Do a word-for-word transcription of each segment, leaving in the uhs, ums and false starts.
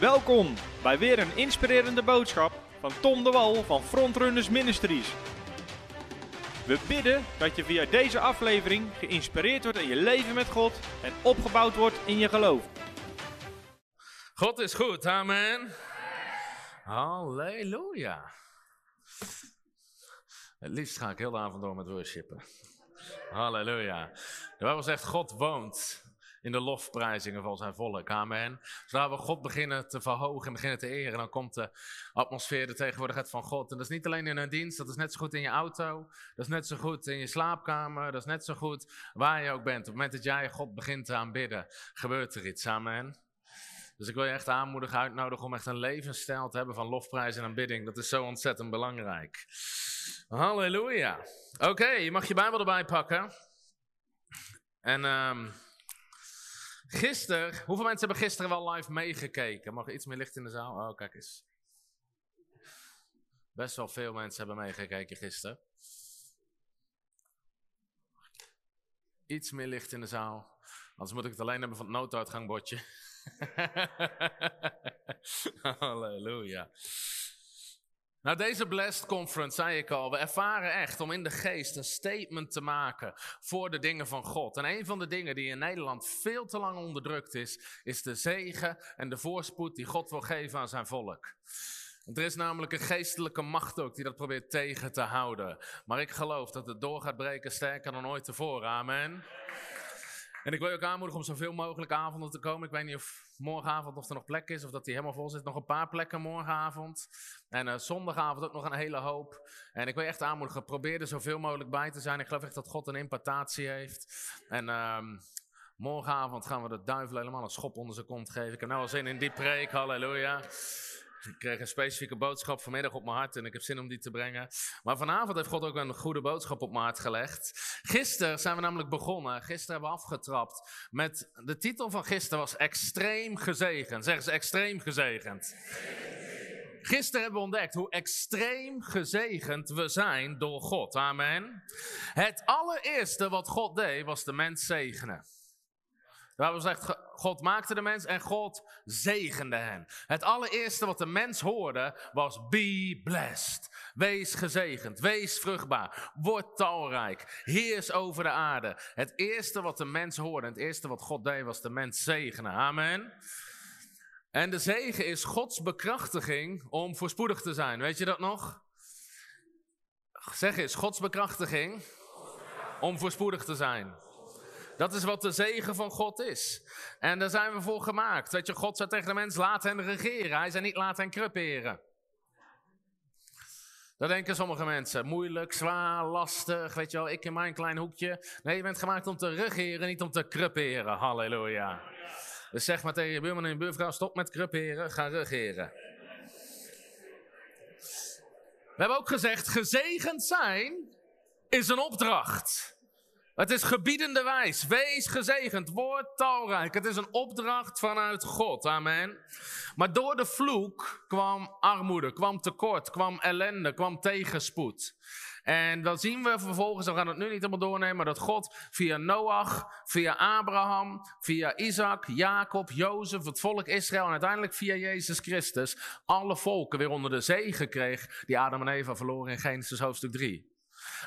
Welkom bij weer een inspirerende boodschap van Tom De Wal van Frontrunners Ministries. We bidden dat je via deze aflevering geïnspireerd wordt in je leven met God en opgebouwd wordt in je geloof. God is goed, amen. Halleluja. Het liefst ga ik heel de avond door met worshipen. Halleluja. De Bijbel zegt, God woont in de lofprijzingen van zijn volk. Amen. Zodra we God beginnen te verhogen en beginnen te eren, dan komt de atmosfeer, de tegenwoordigheid van God. En dat is niet alleen in een dienst, dat is net zo goed in je auto, dat is net zo goed in je slaapkamer, dat is net zo goed waar je ook bent. Op het moment dat jij God begint te aanbidden, gebeurt er iets. Amen. Dus ik wil je echt aanmoedigen, uitnodigen om echt een levensstijl te hebben van lofprijs en aanbidding. Dat is zo ontzettend belangrijk. Halleluja. Oké, okay, je mag je Bijbel erbij pakken. En um, gisteren, hoeveel mensen hebben gisteren wel live meegekeken? Mag er iets meer licht in de zaal? Oh, kijk eens. Best wel veel mensen hebben meegekeken gisteren. Iets meer licht in de zaal. Anders moet ik het alleen hebben van het nooduitgangbordje. Halleluja. Nou, deze Blessed Conference, zei ik al, we ervaren echt om in de geest een statement te maken voor de dingen van God. En een van de dingen die in Nederland veel te lang onderdrukt is, is de zegen en de voorspoed die God wil geven aan zijn volk. Er is namelijk een geestelijke macht ook die dat probeert tegen te houden. Maar ik geloof dat het door gaat breken sterker dan ooit tevoren, amen. En ik wil je ook aanmoedigen om zoveel mogelijk avonden te komen. Ik weet niet of morgenavond of er nog plek is of dat die helemaal vol zit. Nog een paar plekken morgenavond. En uh, zondagavond ook nog een hele hoop. En ik wil je echt aanmoedigen, probeer er zoveel mogelijk bij te zijn. Ik geloof echt dat God een impartatie heeft. En uh, morgenavond gaan we de duivel helemaal een schop onder zijn kont geven. Ik heb nou al zin in die preek, halleluja. Ik kreeg een specifieke boodschap vanmiddag op mijn hart en ik heb zin om die te brengen. Maar vanavond heeft God ook een goede boodschap op mijn hart gelegd. Gisteren zijn we namelijk begonnen. Gisteren hebben we afgetrapt met... De titel van gisteren was Extreem gezegend. Zeg eens extreem gezegend. Gisteren hebben we ontdekt hoe extreem gezegend we zijn door God. Amen. Het allereerste wat God deed was de mens zegenen. Waar we zeggen, God maakte de mens en God zegende hen. Het allereerste wat de mens hoorde was be blessed. Wees gezegend, wees vruchtbaar, word talrijk, heers over de aarde. Het eerste wat de mens hoorde en het eerste wat God deed was de mens zegenen. Amen. En de zegen is Gods bekrachtiging om voorspoedig te zijn. Weet je dat nog? Zeg eens, Gods bekrachtiging om voorspoedig te zijn. Dat is wat de zegen van God is. En daar zijn we voor gemaakt. Weet je, God zei tegen de mens, laat hen regeren. Hij zei niet, laat hen krupperen. Dat denken sommige mensen. Moeilijk, zwaar, lastig. Weet je wel, ik in mijn klein hoekje. Nee, je bent gemaakt om te regeren, niet om te krupperen. Halleluja. Dus zeg maar tegen je buurman en je buurvrouw, stop met krupperen, ga regeren. We hebben ook gezegd, gezegend zijn is een opdracht. Het is gebiedende wijs. Wees gezegend. Word talrijk. Het is een opdracht vanuit God. Amen. Maar door de vloek kwam armoede, kwam tekort, kwam ellende, kwam tegenspoed. En dan zien we vervolgens, we gaan het nu niet helemaal doornemen, maar dat God via Noach, via Abraham, via Isaac, Jacob, Jozef, het volk Israël en uiteindelijk via Jezus Christus alle volken weer onder de zegen kreeg die Adam en Eva verloren in Genesis hoofdstuk drie.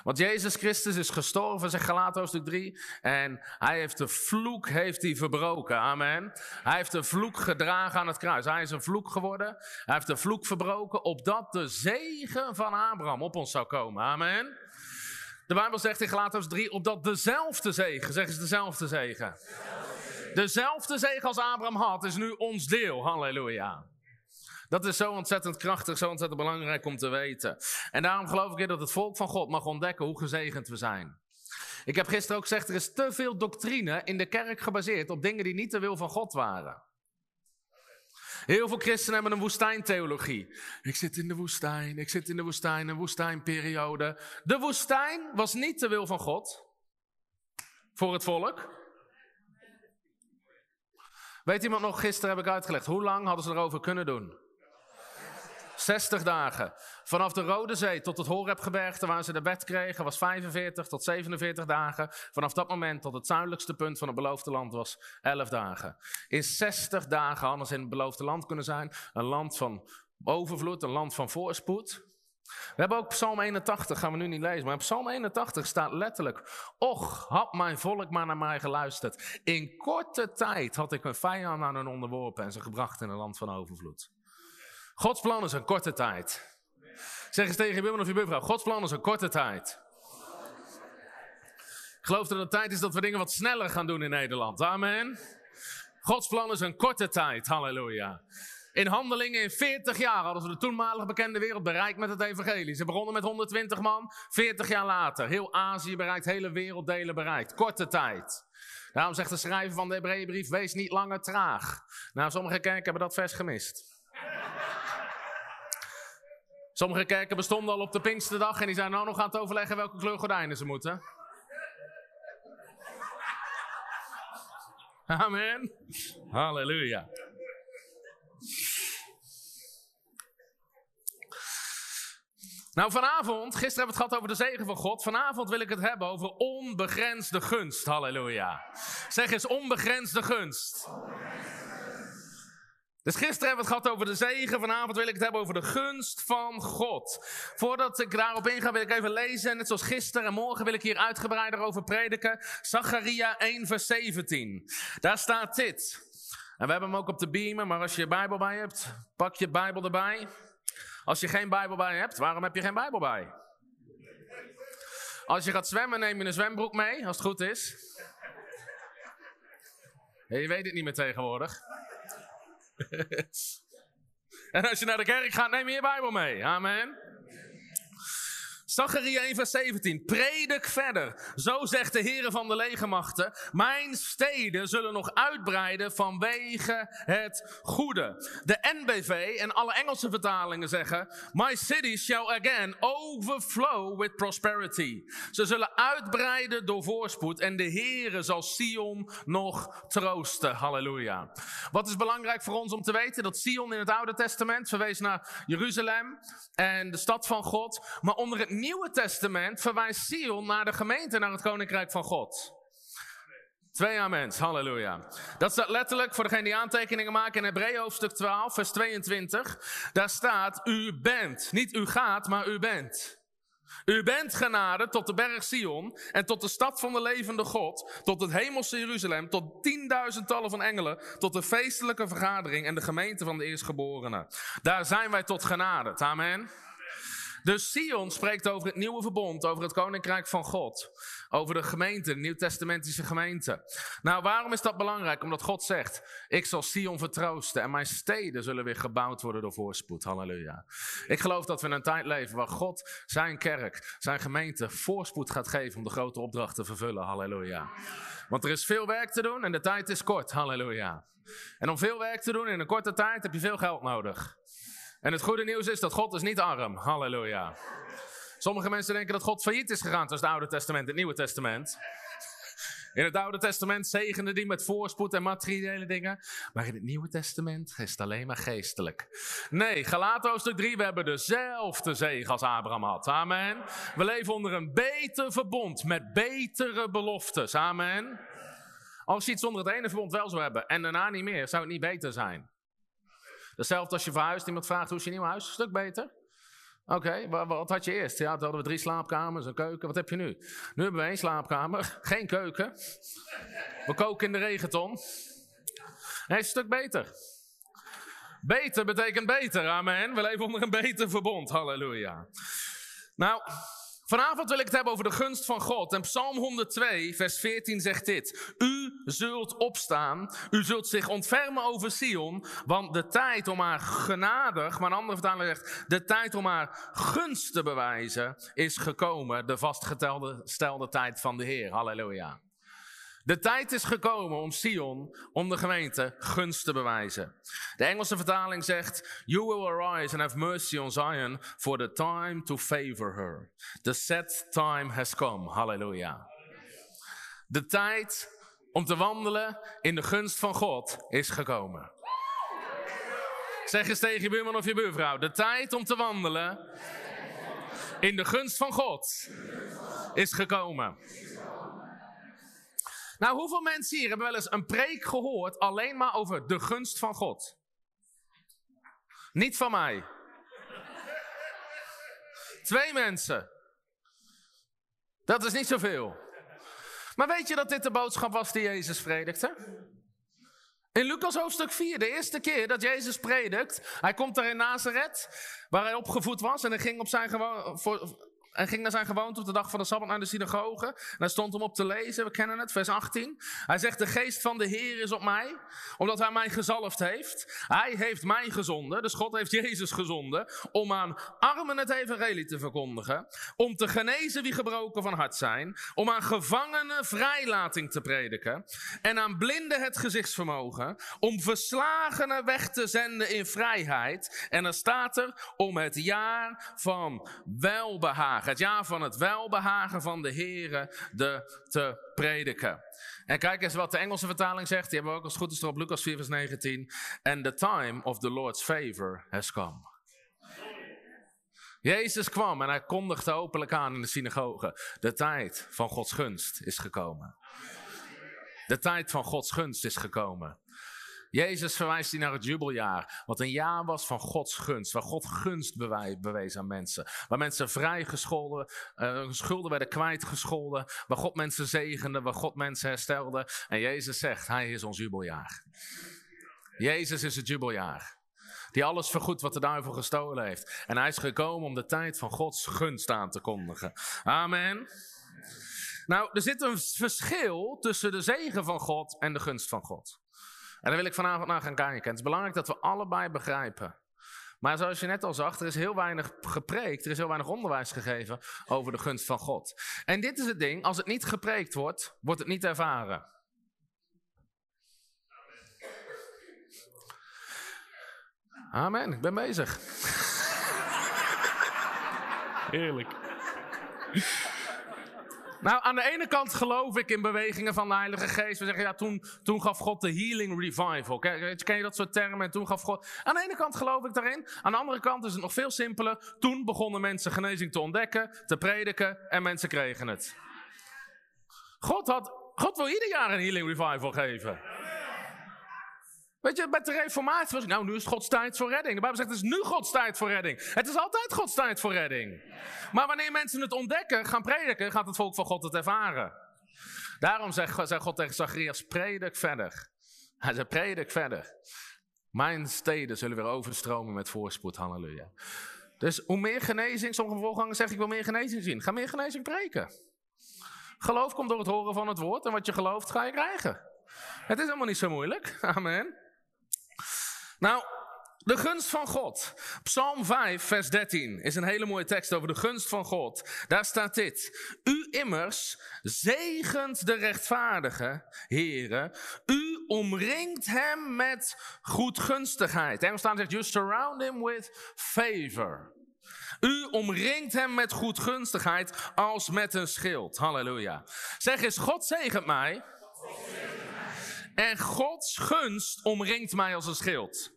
Want Jezus Christus is gestorven, zegt Galaten hoofdstuk drie. En hij heeft de vloek heeft hij verbroken. Amen. Hij heeft de vloek gedragen aan het kruis. Hij is een vloek geworden. Hij heeft de vloek verbroken, opdat de zegen van Abraham op ons zou komen. Amen. De Bijbel zegt in Galaten hoofdstuk drie, opdat dezelfde zegen, zeg eens dezelfde zegen. Dezelfde zegen als Abraham had, is nu ons deel. Halleluja. Dat is zo ontzettend krachtig, zo ontzettend belangrijk om te weten. En daarom geloof ik weer dat het volk van God mag ontdekken hoe gezegend we zijn. Ik heb gisteren ook gezegd, er is te veel doctrine in de kerk gebaseerd op dingen die niet de wil van God waren. Heel veel christenen hebben een woestijntheologie. Ik zit in de woestijn, ik zit in de woestijn, een woestijnperiode. De woestijn was niet de wil van God voor het volk. Weet iemand nog, gisteren heb ik uitgelegd, hoe lang hadden ze erover kunnen doen? zestig dagen. Vanaf de Rode Zee tot het Horebgebergte waar ze de wet kregen was vijfenveertig tot zevenenveertig dagen. Vanaf dat moment tot het zuidelijkste punt van het beloofde land was elf dagen. In zestig dagen hadden ze in het beloofde land kunnen zijn. Een land van overvloed, een land van voorspoed. We hebben ook Psalm eenentachtig, gaan we nu niet lezen, maar in Psalm eenentachtig staat letterlijk: och, had mijn volk maar naar mij geluisterd. In korte tijd had ik mijn vijand aan hen onderworpen en ze gebracht in een land van overvloed. Gods plan is een korte tijd. Zeg eens tegen je buurman of je buurvrouw: Gods plan is een korte tijd. Ik geloof dat het tijd is dat we dingen wat sneller gaan doen in Nederland. Amen. Gods plan is een korte tijd. Halleluja. In Handelingen in veertig jaar hadden ze de toenmalig bekende wereld bereikt met het evangelie. Ze begonnen met honderdtwintig man, veertig jaar later. Heel Azië bereikt, hele werelddelen bereikt. Korte tijd. Daarom zegt de schrijver van de Hebreeënbrief: wees niet langer traag. Nou, sommige kerken hebben dat vers gemist. Sommige kerken bestonden al op de Pinksterdag en die zijn nou nog aan het overleggen welke kleur gordijnen ze moeten. Amen. Halleluja. Nou, vanavond, gisteren hebben we het gehad over de zegen van God. Vanavond wil ik het hebben over onbegrensde gunst. Halleluja. Zeg eens: onbegrensde gunst. Dus gisteren hebben we het gehad over de zegen. Vanavond wil ik het hebben over de gunst van God. Voordat ik daarop inga wil ik even lezen. Net zoals gisteren en morgen wil ik hier uitgebreider over prediken. Zacharia één vers zeventien. Daar staat dit. En we hebben hem ook op de beamer, maar als je je Bijbel bij hebt, pak je Bijbel erbij. Als je geen Bijbel bij hebt, waarom heb je geen Bijbel bij? Als je gaat zwemmen, neem je een zwembroek mee, als het goed is. Je weet het niet meer tegenwoordig. En als je naar de kerk gaat, neem je je Bijbel mee. Amen. Zacharia één vers zeventien. Predik verder. Zo zegt de Heere van de legermachten: mijn steden zullen nog uitbreiden vanwege het goede. De N B V en alle Engelse vertalingen zeggen: my cities shall again overflow with prosperity. Ze zullen uitbreiden door voorspoed en de Heere zal Sion nog troosten. Halleluja. Wat is belangrijk voor ons om te weten? Dat Sion in het Oude Testament verwees naar Jeruzalem en de stad van God. Maar onder het Nieuwe Testament verwijst Sion naar de gemeente, naar het Koninkrijk van God. Twee amens, halleluja. Dat staat letterlijk, voor degene die aantekeningen maken, in Hebreeën hoofdstuk twaalf, vers tweeëntwintig. Daar staat: u bent, niet u gaat, maar u bent. U bent genaderd tot de berg Sion en tot de stad van de levende God, tot het hemelse Jeruzalem, tot tienduizendtallen van engelen, tot de feestelijke vergadering en de gemeente van de eerstgeborenen. Daar zijn wij tot genaderd, amen. Dus Sion spreekt over het nieuwe verbond, over het koninkrijk van God, over de gemeente, de nieuwtestamentische gemeente. Nou, waarom is dat belangrijk? Omdat God zegt: ik zal Sion vertroosten en mijn steden zullen weer gebouwd worden door voorspoed. Halleluja. Ik geloof dat we in een tijd leven waar God zijn kerk, zijn gemeente voorspoed gaat geven om de grote opdracht te vervullen. Halleluja. Want er is veel werk te doen en de tijd is kort. Halleluja. En om veel werk te doen in een korte tijd heb je veel geld nodig. En het goede nieuws is dat God is niet arm. Halleluja. Sommige mensen denken dat God failliet is gegaan tussen het Oude Testament en het Nieuwe Testament. In het Oude Testament zegende die met voorspoed en materiële dingen. Maar in het Nieuwe Testament is het alleen maar geestelijk. Nee, Galaten hoofdstuk drie, we hebben dezelfde zegen als Abraham had. Amen. We leven onder een beter verbond met betere beloftes. Amen. Als je iets onder het ene verbond wel zou hebben en daarna niet meer, zou het niet beter zijn. Hetzelfde als je verhuist, iemand vraagt: hoe is je nieuw huis? Een stuk beter. Oké, okay, wat had je eerst? Ja, toen hadden we drie slaapkamers, een keuken. Wat heb je nu? Nu hebben we één slaapkamer, geen keuken. We koken in de regenton. Nee, een stuk beter. Beter betekent beter, amen. We leven onder een beter verbond, halleluja. Nou, vanavond wil ik het hebben over de gunst van God. En Psalm honderdtwee, vers veertien zegt dit: u zult opstaan, u zult zich ontfermen over Sion, want de tijd om haar genadig, maar een andere vertaling zegt, de tijd om haar gunst te bewijzen is gekomen, de vastgestelde tijd van de Heer. Halleluja. De tijd is gekomen om Sion, om de gemeente, gunst te bewijzen. De Engelse vertaling zegt: you will arise and have mercy on Zion, for the time to favor her. The set time has come. Halleluja. De tijd om te wandelen in de gunst van God is gekomen. Zeg eens tegen je buurman of je buurvrouw. De tijd om te wandelen in de gunst van God is gekomen. Nou, hoeveel mensen hier hebben wel eens een preek gehoord alleen maar over de gunst van God? Niet van mij. Twee mensen. Dat is niet zoveel. Maar weet je dat dit de boodschap was die Jezus predikte? In Lucas hoofdstuk vier, de eerste keer dat Jezus predikt. Hij komt daar in Nazareth, waar hij opgevoed was. En hij ging, op zijn gewo- voor, hij ging naar zijn gewoonte op de dag van de Sabbat naar de synagoge. En hij stond om op te lezen, we kennen het, vers achttien. Hij zegt, de geest van de Heer is op mij, omdat hij mij gezalfd heeft. Hij heeft mij gezonden, dus God heeft Jezus gezonden, om aan armen het evangelie te verkondigen. Om te genezen wie gebroken van hart zijn. Om aan gevangenen vrijlating te prediken. En aan blinden het gezichtsvermogen. Om verslagenen weg te zenden in vrijheid. En dan staat er, om het jaar van welbehagen. Het jaar van het welbehagen van de Heere de, te prediken. En kijk eens wat de Engelse vertaling zegt. Die hebben we ook als het goed is erop. Lucas vier vers negentien. And the time of the Lord's favor has come. Jezus kwam en hij kondigde openlijk aan in de synagoge. De tijd van Gods gunst is gekomen. De tijd van Gods gunst is gekomen. Jezus verwijst hier naar het jubeljaar, wat een jaar was van Gods gunst, waar God gunst bewees aan mensen. Waar mensen vrijgescholden, hun uh, schulden werden kwijtgescholden, waar God mensen zegende, waar God mensen herstelde. En Jezus zegt, hij is ons jubeljaar. Jezus is het jubeljaar, die alles vergoedt wat de duivel gestolen heeft. En hij is gekomen om de tijd van Gods gunst aan te kondigen. Amen. Nou, er zit een verschil tussen de zegen van God en de gunst van God. En daar wil ik vanavond naar gaan kijken. En het is belangrijk dat we allebei begrijpen. Maar zoals je net al zag, er is heel weinig gepreekt. Er is heel weinig onderwijs gegeven over de gunst van God. En dit is het ding, als het niet gepreekt wordt, wordt het niet ervaren. Amen, ik ben bezig. Heerlijk. Nou, aan de ene kant geloof ik in bewegingen van de Heilige Geest. We zeggen, ja, toen, toen gaf God de healing revival. Ken, ken je dat soort termen? En toen gaf God... Aan de ene kant geloof ik daarin. Aan de andere kant is het nog veel simpeler. Toen begonnen mensen genezing te ontdekken, te prediken en mensen kregen het. God, had, God wil ieder jaar een healing revival geven. Weet je, bij de reformatie was nou, nu is Gods tijd voor redding. De Bijbel zegt, het is nu Gods tijd voor redding. Het is altijd Gods tijd voor redding. Maar wanneer mensen het ontdekken, gaan prediken, gaat het volk van God het ervaren. Daarom zegt, zegt God tegen Zacharias, predik verder. Hij zei, predik verder. Mijn steden zullen weer overstromen met voorspoed, halleluja. Dus hoe meer genezing, sommige voorgangers zeggen, ik wil meer genezing zien. Ga meer genezing preken. Geloof komt door het horen van het woord en wat je gelooft ga je krijgen. Het is helemaal niet zo moeilijk, amen. Nou, de gunst van God. Psalm vijf, vers dertien is een hele mooie tekst over de gunst van God. Daar staat dit. U immers zegent de rechtvaardige, Heere. U omringt hem met goedgunstigheid. En we staan zegt, you surround him with favor. U omringt hem met goedgunstigheid als met een schild. Halleluja. Zeg eens, God zegent mij. God zegent mij. En Gods gunst omringt mij als een schild.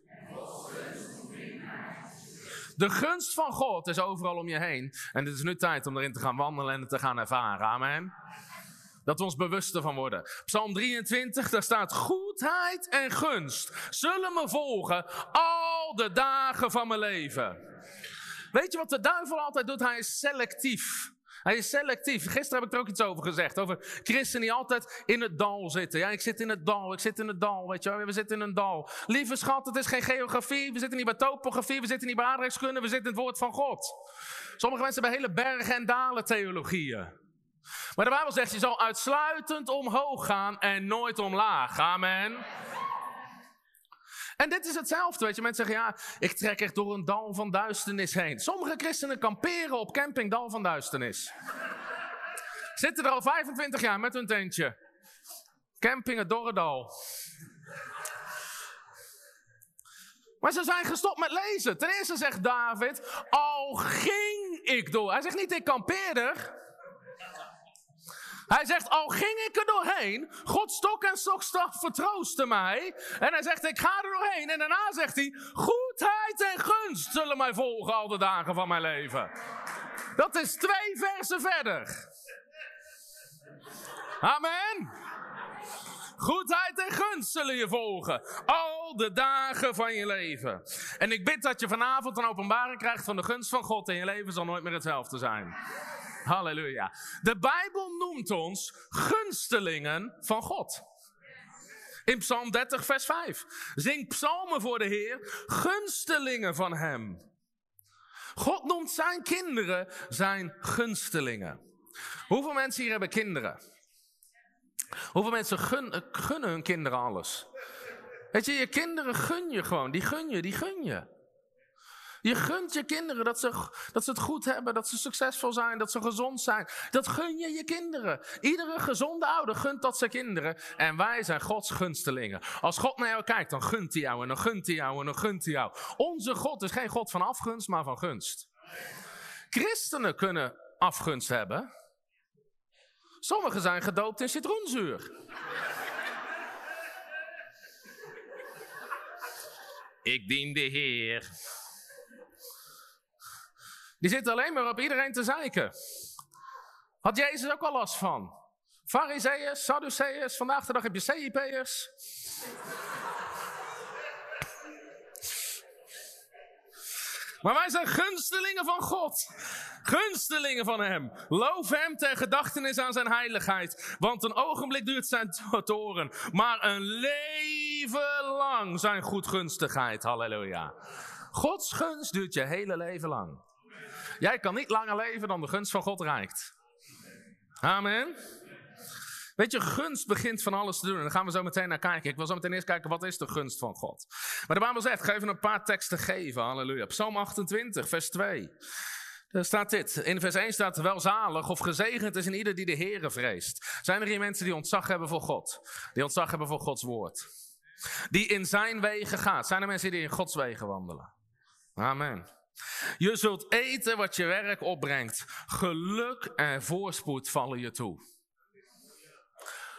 De gunst van God is overal om je heen. En het is nu tijd om erin te gaan wandelen en het te gaan ervaren. Amen. Dat we ons bewust ervan worden. Psalm drieëntwintig, daar staat... Goedheid en gunst zullen me volgen al de dagen van mijn leven. Weet je wat de duivel altijd doet? Hij is selectief. Hij is selectief. Gisteren heb ik er ook iets over gezegd. Over christenen die altijd in het dal zitten. Ja, ik zit in het dal. Ik zit in het dal. Weet je wel. We zitten in een dal. Lieve schat, het is geen geografie. We zitten niet bij topografie. We zitten niet bij aardrijkskunde. We zitten in het woord van God. Sommige mensen hebben hele bergen en dalen theologieën. Maar de Bijbel zegt, je zal uitsluitend omhoog gaan en nooit omlaag. Amen. En dit is hetzelfde, weet je. Mensen zeggen, ja, ik trek echt door een dal van duisternis heen. Sommige christenen kamperen op camping Dal van Duisternis. Zitten er al vijfentwintig jaar met hun tentje. Camping het dorre dal. Maar ze zijn gestopt met lezen. Ten eerste zegt David, al ging ik door. Hij zegt niet, ik kampeerder. Hij zegt, al ging ik er doorheen, Gods stok en stokstaf vertroosten mij. En hij zegt, ik ga er doorheen. En daarna zegt hij, goedheid en gunst zullen mij volgen al de dagen van mijn leven. Dat is twee versen verder. Amen. Goedheid en gunst zullen je volgen. Al de dagen van je leven. En ik bid dat je vanavond een openbaring krijgt van de gunst van God. En je leven zal nooit meer hetzelfde zijn. Halleluja. De Bijbel noemt ons gunstelingen van God. In Psalm dertig vers vijf. Zing psalmen voor de Heer. Gunstelingen van hem. God noemt zijn kinderen zijn gunstelingen. Hoeveel mensen hier hebben kinderen? Hoeveel mensen gun, gunnen hun kinderen alles? Weet je, je kinderen gun je gewoon. Die gun je, die gun je. Je gunt je kinderen dat ze, dat ze het goed hebben, dat ze succesvol zijn, dat ze gezond zijn. Dat gun je je kinderen. Iedere gezonde ouder gunt dat zijn kinderen. En wij zijn Gods gunstelingen. Als God naar jou kijkt, dan gunt hij jou en dan gunt hij jou en dan gunt hij jou. Onze God is geen God van afgunst, maar van gunst. Christenen kunnen afgunst hebben. Sommigen zijn gedoopt in citroenzuur. Ik dien de Heer. Die zit alleen maar op iedereen te zeiken. Had Jezus ook al last van. Farizeeërs, Sadduceërs, vandaag de dag heb je C I P'ers. Maar wij zijn gunstelingen van God. Gunstelingen van hem. Loof hem ter gedachtenis aan zijn heiligheid. Want een ogenblik duurt zijn toorn. Maar een leven lang zijn goedgunstigheid. Halleluja. Gods gunst duurt je hele leven lang. Jij kan niet langer leven dan de gunst van God reikt. Amen. Weet je, gunst begint van alles te doen. En daar gaan we zo meteen naar kijken. Ik wil zo meteen eerst kijken, wat is de gunst van God? Maar de Bijbel zegt, ik ga even een paar teksten geven. Halleluja. Psalm achtentwintig, vers twee. Daar staat dit. In vers één staat, welzalig of gezegend is in ieder die de Heere vreest. Zijn er hier mensen die ontzag hebben voor God? Die ontzag hebben voor Gods woord? Die in zijn wegen gaat? Zijn er mensen die in Gods wegen wandelen? Amen. Je zult eten wat je werk opbrengt. Geluk en voorspoed vallen je toe.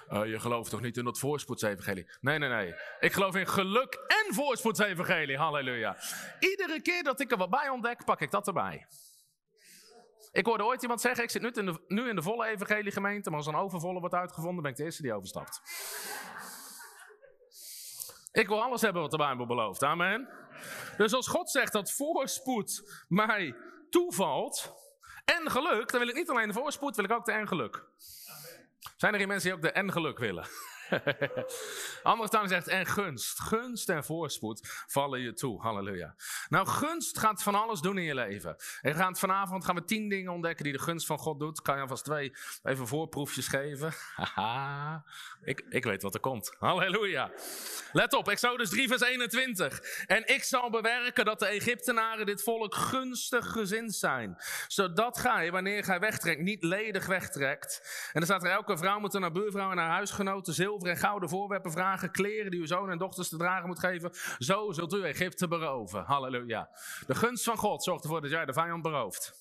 Uh, je gelooft toch niet in dat voorspoedsevangelie? Nee, nee, nee. Ik geloof in geluk en voorspoedsevangelie. Halleluja. Iedere keer dat ik er wat bij ontdek, pak ik dat erbij. Ik hoorde ooit iemand zeggen, ik zit nu in de, nu in de volle evangeliegemeente, maar als een overvolle wordt uitgevonden, ben ik de eerste die overstapt. Ik wil alles hebben wat de Bijbel belooft. Amen. Dus als God zegt dat voorspoed mij toevalt en geluk, dan wil ik niet alleen de voorspoed, wil ik ook de en geluk. Zijn er hier mensen die ook de en geluk willen? Andere taal zegt en gunst. Gunst en voorspoed vallen je toe. Halleluja. Nou, gunst gaat van alles doen in je leven. En we gaan vanavond gaan we tien dingen ontdekken die de gunst van God doet. Ik kan je alvast twee even voorproefjes geven. Haha. ik, ik weet wat er komt. Halleluja. Let op, Exodus drie vers eenentwintig. En ik zal bewerken dat de Egyptenaren dit volk gunstig gezind zijn. Zodat gij, wanneer gij wegtrekt, niet ledig wegtrekt. En dan staat er, elke vrouw moet aan haar buurvrouw en haar huisgenoten zilver en gouden voorwerpen vragen, kleren die uw zonen en dochters te dragen moet geven. Zo zult u Egypte beroven. Halleluja. De gunst van God zorgt ervoor dat jij de vijand berooft.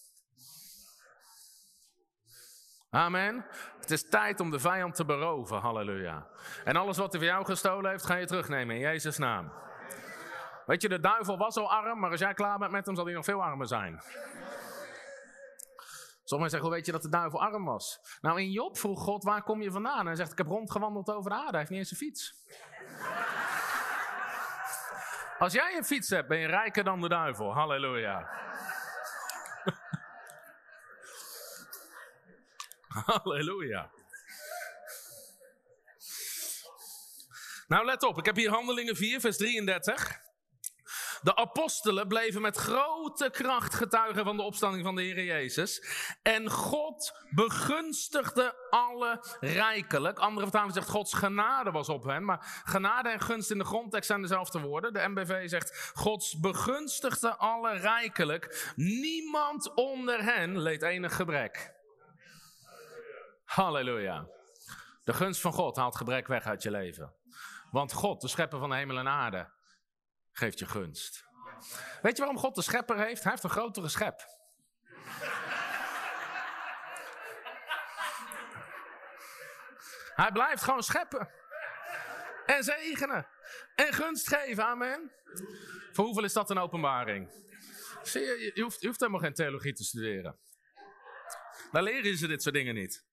Amen. Het is tijd om de vijand te beroven. Halleluja. En alles wat hij van jou gestolen heeft, ga je terugnemen in Jezus' naam. Weet je, de duivel was al arm, maar als jij klaar bent met hem, zal hij nog veel armer zijn. Sommigen zeggen, hoe weet je dat de duivel arm was? Nou, in Job vroeg God, waar kom je vandaan? En hij zegt, ik heb rondgewandeld over de aarde. Hij heeft niet eens een fiets. Als jij een fiets hebt, ben je rijker dan de duivel. Halleluja. Halleluja. Nou, let op. Ik heb hier Handelingen vier, vers drieëndertig. De apostelen bleven met grote kracht getuigen van de opstanding van de Heer Jezus. En God begunstigde allen rijkelijk. Andere vertaling zegt, Gods genade was op hen. Maar genade en gunst in de grondtekst zijn dezelfde woorden. De M B V zegt, Gods begunstigde allen rijkelijk. Niemand onder hen leed enig gebrek. Halleluja. De gunst van God haalt gebrek weg uit je leven. Want God, de schepper van de hemel en aarde, geeft je gunst. Weet je waarom God de schepper heeft? Hij heeft een grotere schep. Hij blijft gewoon scheppen. En zegenen. En gunst geven. Amen. Voor hoeveel is dat een openbaring? Zie je, je hoeft, je hoeft helemaal geen theologie te studeren. Daar leren ze dit soort dingen niet.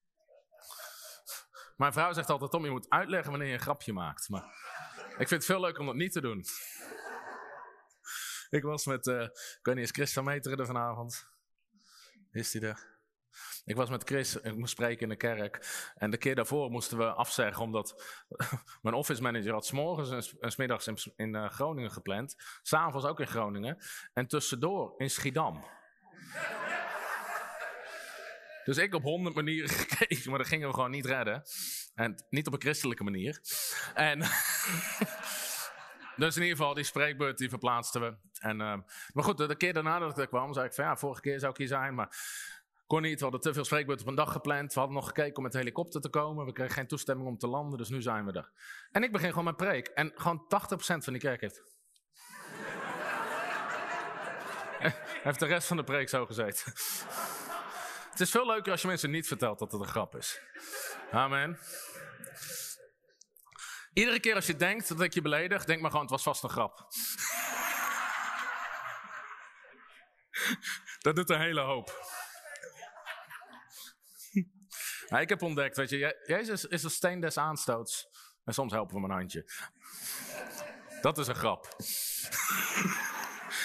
Mijn vrouw zegt altijd, Tom, je moet uitleggen wanneer je een grapje maakt. Maar ik vind het veel leuker om dat niet te doen. Ik was met, uh, ik weet niet, is Chris van Meeteren er vanavond? Is hij er? Ik was met Chris, ik moest spreken in de kerk. En de keer daarvoor moesten we afzeggen, omdat mijn office manager had 's morgens en 's middags in, in uh, Groningen gepland. 's Avonds ook in Groningen. En tussendoor in Schiedam. Dus ik op honderd manieren gekeken, maar dat gingen we gewoon niet redden. En niet op een christelijke manier. En dus in ieder geval, die spreekbeurt die verplaatsten we. En, uh, maar goed, de, de keer daarna dat ik er kwam, zei ik van ja, vorige keer zou ik hier zijn, maar kon niet. We hadden te veel spreekbeurten op een dag gepland. We hadden nog gekeken om met de helikopter te komen. We kregen geen toestemming om te landen, dus nu zijn we er. En ik begin gewoon mijn preek. En gewoon tachtig procent van die kerk heeft... heeft de rest van de preek zo gezeten. Het is veel leuker als je mensen niet vertelt dat het een grap is. Amen. Iedere keer als je denkt dat ik je beledig, denk maar gewoon, het was vast een grap. Dat doet een hele hoop. Nou, ik heb ontdekt, weet je, Jezus is een steen des aanstoots. En soms helpen we hem een handje. Dat is een grap.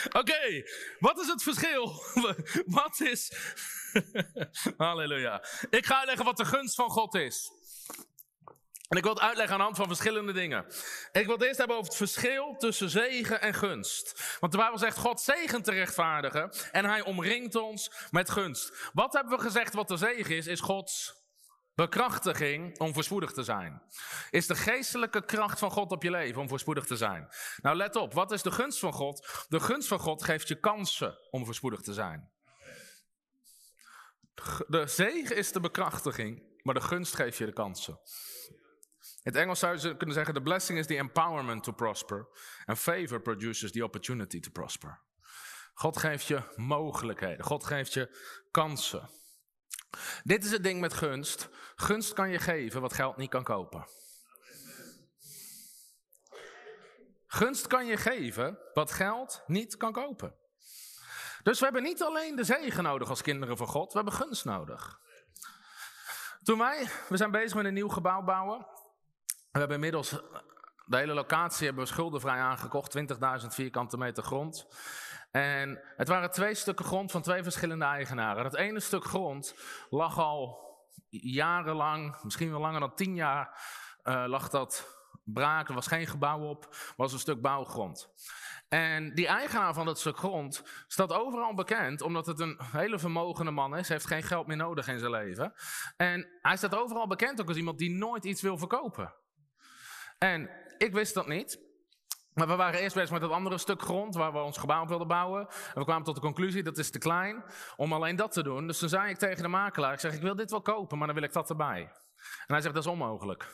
Oké, okay, wat is het verschil? Wat is... Halleluja. Ik ga uitleggen wat de gunst van God is. En ik wil het uitleggen aan de hand van verschillende dingen. Ik wil het eerst hebben over het verschil tussen zegen en gunst. Want de Bijbel zegt, God zegent de rechtvaardigen en hij omringt ons met gunst. Wat hebben we gezegd wat de zegen is, is Gods... bekrachtiging om voorspoedig te zijn. Is de geestelijke kracht van God op je leven om voorspoedig te zijn. Nou let op, wat is de gunst van God? De gunst van God geeft je kansen om voorspoedig te zijn. De zegen is de bekrachtiging, maar de gunst geeft je de kansen. In het Engels zou je kunnen zeggen, the blessing is the empowerment to prosper. And favor produces the opportunity to prosper. God geeft je mogelijkheden, God geeft je kansen. Dit is het ding met gunst. Gunst kan je geven wat geld niet kan kopen. Gunst kan je geven wat geld niet kan kopen. Dus we hebben niet alleen de zegen nodig als kinderen van God. We hebben gunst nodig. Toen wij, we zijn bezig met een nieuw gebouw bouwen. We hebben inmiddels, de hele locatie hebben we schuldenvrij aangekocht. twintigduizend vierkante meter grond. En het waren twee stukken grond van twee verschillende eigenaren. Dat ene stuk grond lag al jarenlang, misschien wel langer dan tien jaar, uh, lag dat braak. Er was geen gebouw op, was een stuk bouwgrond. En die eigenaar van dat stuk grond staat overal bekend, omdat het een hele vermogende man is. Hij heeft geen geld meer nodig in zijn leven. En hij staat overal bekend ook als iemand die nooit iets wil verkopen. En ik wist dat niet. Maar we waren eerst bezig met dat andere stuk grond waar we ons gebouw op wilden bouwen. En we kwamen tot de conclusie, dat is te klein om alleen dat te doen. Dus toen zei ik tegen de makelaar, ik zeg, ik wil dit wel kopen, maar dan wil ik dat erbij. En hij zegt, dat is onmogelijk.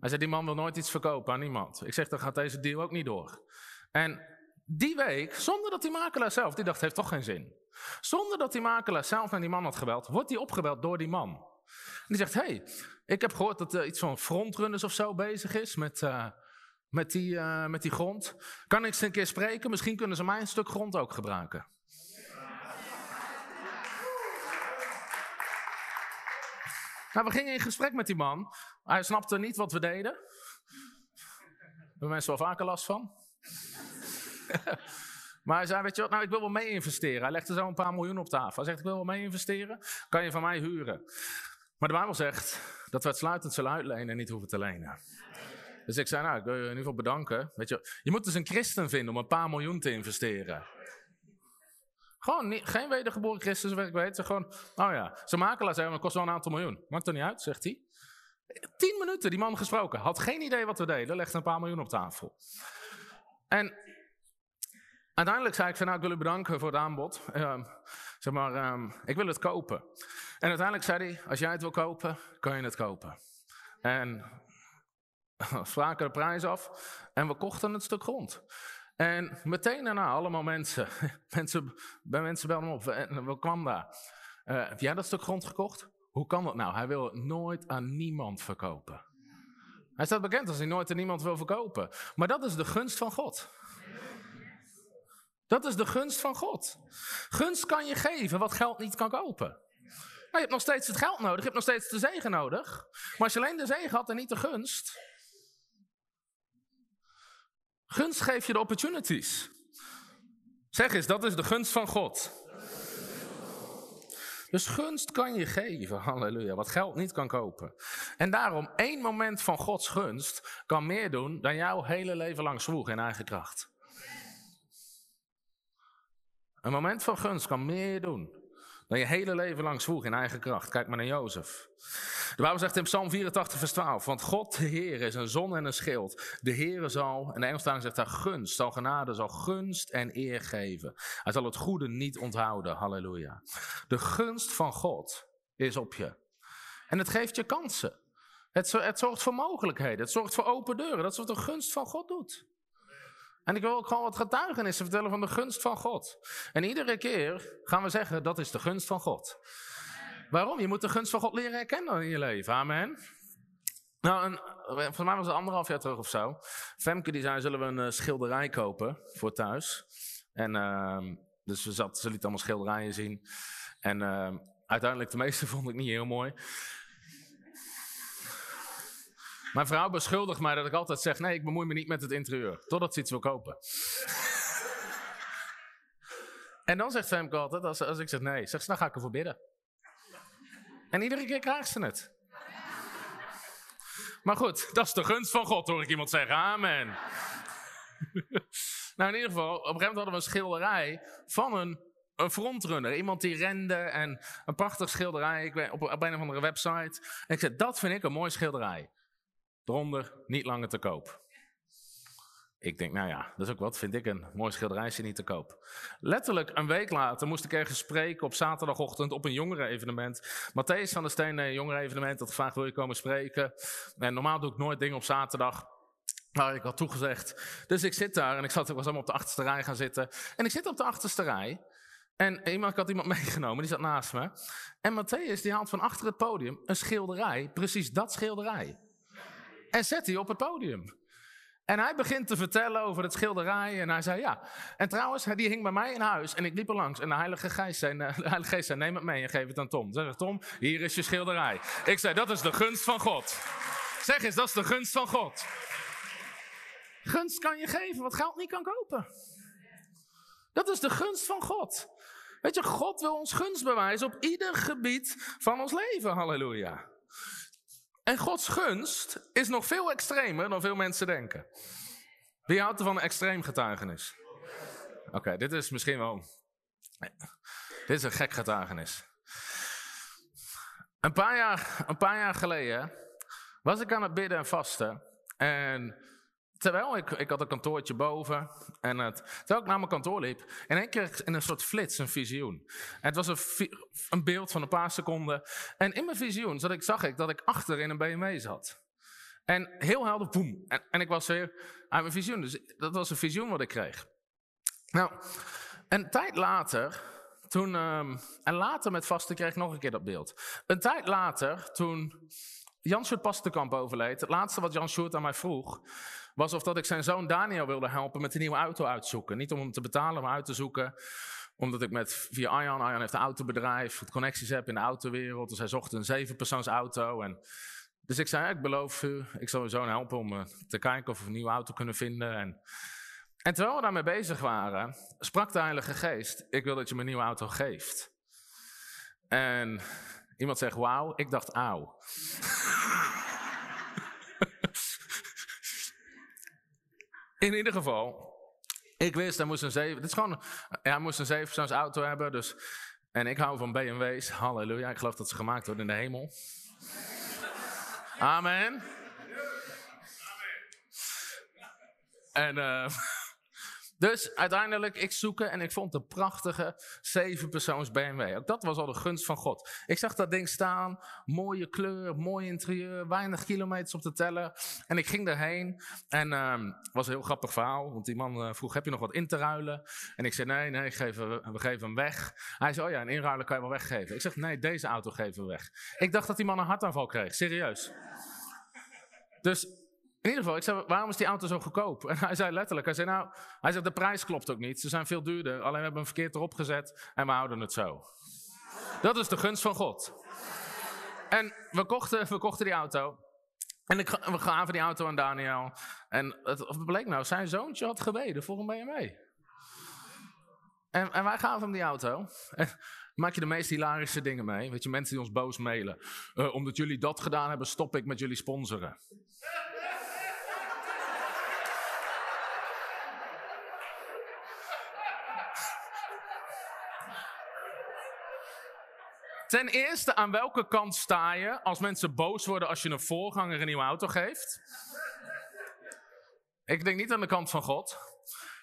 Hij zegt, die man wil nooit iets verkopen aan niemand. Ik zeg, dan gaat deze deal ook niet door. En die week, zonder dat die makelaar zelf, die dacht, heeft toch geen zin. Zonder dat die makelaar zelf naar die man had gebeld, wordt die opgebeld door die man. En die zegt, hé, hey, ik heb gehoord dat er iets van Frontrunners of zo bezig is met... Uh, Met die, uh, met die grond. Kan ik ze een keer spreken? Misschien kunnen ze mijn stuk grond ook gebruiken. Nou, we gingen in gesprek met die man. Hij snapte niet wat we deden. Daar hebben mensen wel vaker last van. Maar hij zei, weet je wat, nou, ik wil wel mee investeren. Hij legde zo een paar miljoen op tafel. Hij zegt, ik wil wel mee investeren. Kan je van mij huren? Maar de Bijbel zegt dat we het sluitend zullen uitlenen en niet hoeven te lenen. Dus ik zei, nou, ik wil je in ieder geval bedanken. Weet je, je moet dus een christen vinden om een paar miljoen te investeren. Gewoon niet, geen wedergeboren christen, zover ik weet. Gewoon, oh ja, zijn makelaar zei, maar het kost wel een aantal miljoen. Maakt er niet uit, zegt hij. Tien minuten, die man gesproken. Had geen idee wat we deden, legde een paar miljoen op tafel. En uiteindelijk zei ik, van, nou, ik wil u bedanken voor het aanbod. Um, zeg maar, um, ik wil het kopen. En uiteindelijk zei hij, als jij het wil kopen, kan je het kopen. En... we spraken de prijs af en we kochten het stuk grond. En meteen daarna allemaal mensen. mensen bij mensen belden me op en we kwamen daar. Uh, heb jij dat stuk grond gekocht? Hoe kan dat nou? Hij wil het nooit aan niemand verkopen. Hij staat bekend als hij nooit aan niemand wil verkopen. Maar dat is de gunst van God. Dat is de gunst van God. Gunst kan je geven wat geld niet kan kopen. Maar je hebt nog steeds het geld nodig, je hebt nog steeds de zegen nodig. Maar als je alleen de zegen had en niet de gunst. Gunst geeft je de opportunities. Zeg eens, dat is de gunst van God. Dus gunst kan je geven, halleluja, wat geld niet kan kopen. En daarom, één moment van Gods gunst kan meer doen dan jouw hele leven lang zwoegen in eigen kracht. Een moment van gunst kan meer doen dan je hele leven lang zwoeg in eigen kracht. Kijk maar naar Jozef. De Bijbel zegt in Psalm vierentachtig vers twaalf, want God de Heer is een zon en een schild. De Heer zal, en de Engelstaling zegt daar gunst, zal genade, zal gunst en eer geven. Hij zal het goede niet onthouden, halleluja. De gunst van God is op je. En het geeft je kansen. Het, het zorgt voor mogelijkheden, het zorgt voor open deuren. Dat is wat de gunst van God doet. En ik wil ook gewoon wat getuigenissen vertellen van de gunst van God. En iedere keer gaan we zeggen, dat is de gunst van God. Waarom? Je moet de gunst van God leren herkennen in je leven. Amen. Nou, een, volgens mij was het anderhalf jaar terug of zo. Femke die zei, zullen we een uh, schilderij kopen voor thuis? En uh, dus we zat, ze liet allemaal schilderijen zien. En uh, uiteindelijk de meeste vond ik niet heel mooi. Mijn vrouw beschuldigt mij dat ik altijd zeg, nee, ik bemoei me niet met het interieur. Totdat ze iets wil kopen. En dan zegt Femke altijd, als, als ik zeg nee, zegt ze, dan ga ik ervoor bidden. En iedere keer krijgt ze het. Maar goed, dat is de gunst van God, hoor ik iemand zeggen. Amen. Nou, in ieder geval, op een gegeven moment hadden we een schilderij van een... Een frontrunner, iemand die rende en een prachtig schilderij ik ben op, op een of andere website. En ik zei, dat vind ik een mooi schilderij. Eronder, niet langer te koop. Ik denk, nou ja, dat is ook wat, vind ik een mooi schilderij, is niet te koop. Letterlijk een week later moest ik ergens spreken op zaterdagochtend op een jongerenevenement. Matthäus van de Steen, een jongerenevenement, dat vraagt, wil je komen spreken? En normaal doe ik nooit dingen op zaterdag. Nou, ik had toegezegd. Dus ik zit daar en ik, zat, ik was allemaal op de achterste rij gaan zitten. En ik zit op de achterste rij. En iemand, ik had iemand meegenomen, die zat naast me. En Matthäus die haalt van achter het podium een schilderij, precies dat schilderij. En zet die op het podium. En hij begint te vertellen over het schilderij. En hij zei ja. En trouwens, die hing bij mij in huis. En ik liep er langs. En de Heilige Geest zei, de Heilige Geest zei neem het mee en geef het aan Tom. Ze zegt, Tom, hier is je schilderij. Ik zei, dat is de gunst van God. Zeg eens, dat is de gunst van God. Gunst kan je geven wat geld niet kan kopen. Dat is de gunst van God. Weet je, God wil ons gunst bewijzen op ieder gebied van ons leven. Halleluja. En Gods gunst is nog veel extremer dan veel mensen denken. Wie houdt er van een extreem getuigenis? Oké, okay, dit is misschien wel... Dit is een gek getuigenis. Een paar jaar, een paar jaar geleden was ik aan het bidden en vasten. En... Terwijl ik, ik had een kantoortje boven en het, terwijl ik naar mijn kantoor liep en ik kreeg in een soort flits een visioen. En het was een, vi- een beeld van een paar seconden en in mijn visioen zat ik, zag ik dat ik achter in een B M W zat. En heel helder, boem, en, en ik was weer aan mijn visioen. Dus dat was een visioen wat ik kreeg. Nou, een tijd later, toen, um, en later met vasten kreeg ik nog een keer dat beeld. Een tijd later, toen Jan Sjoerd Pasterkamp overleed, het laatste wat Jan Sjoerd aan mij vroeg, was of dat ik zijn zoon Daniel wilde helpen met een nieuwe auto uitzoeken. Niet om hem te betalen, maar uit te zoeken. Omdat ik met, via Ion, Ion heeft een autobedrijf, wat connecties heb in de autowereld. Dus hij zocht een zevenpersoonsauto. En, dus ik zei, ik beloof u, ik zal uw zoon helpen om uh, te kijken of we een nieuwe auto kunnen vinden. En, en terwijl we daarmee bezig waren, sprak de Heilige Geest, ik wil dat je me een nieuwe auto geeft. En iemand zegt, wauw, ik dacht, auw. In ieder geval, ik wist, hij moest een zeven, dit is gewoon, hij moest een zevenpersoons auto hebben. Dus, en ik hou van B M W's, halleluja. Ik geloof dat ze gemaakt worden in de hemel. Amen. En uh, Dus uiteindelijk, ik zoeken en ik vond een prachtige zevenpersoons B M W. Ook dat was al de gunst van God. Ik zag dat ding staan, mooie kleur, mooi interieur, weinig kilometers op de teller. En ik ging daarheen en het um, was een heel grappig verhaal, want die man uh, vroeg, heb je nog wat in te ruilen? En ik zei, nee, nee, ik geef, we geven hem weg. Hij zei, oh ja, een inruilen kan je wel weggeven. Ik zeg, nee, deze auto geven we weg. Ik dacht dat die man een hartaanval kreeg, serieus. Dus... in ieder geval, ik zei, waarom is die auto zo goedkoop? En hij zei letterlijk, hij zei, nou, hij zegt, de prijs klopt ook niet. Ze zijn veel duurder, alleen we hebben hem verkeerd erop gezet en we houden het zo. Dat is de gunst van God. En we kochten, we kochten die auto en ik, we gaven die auto aan Daniel. En het bleek nou, zijn zoontje had gebeden voor een B M W. En, en wij gaven hem die auto. En maak je de meest hilarische dingen mee. Weet je, mensen die ons boos mailen. Uh, omdat jullie dat gedaan hebben, stop ik met jullie sponsoren. Ten eerste, aan welke kant sta je als mensen boos worden als je een voorganger een nieuwe auto geeft? Ik denk niet aan de kant van God.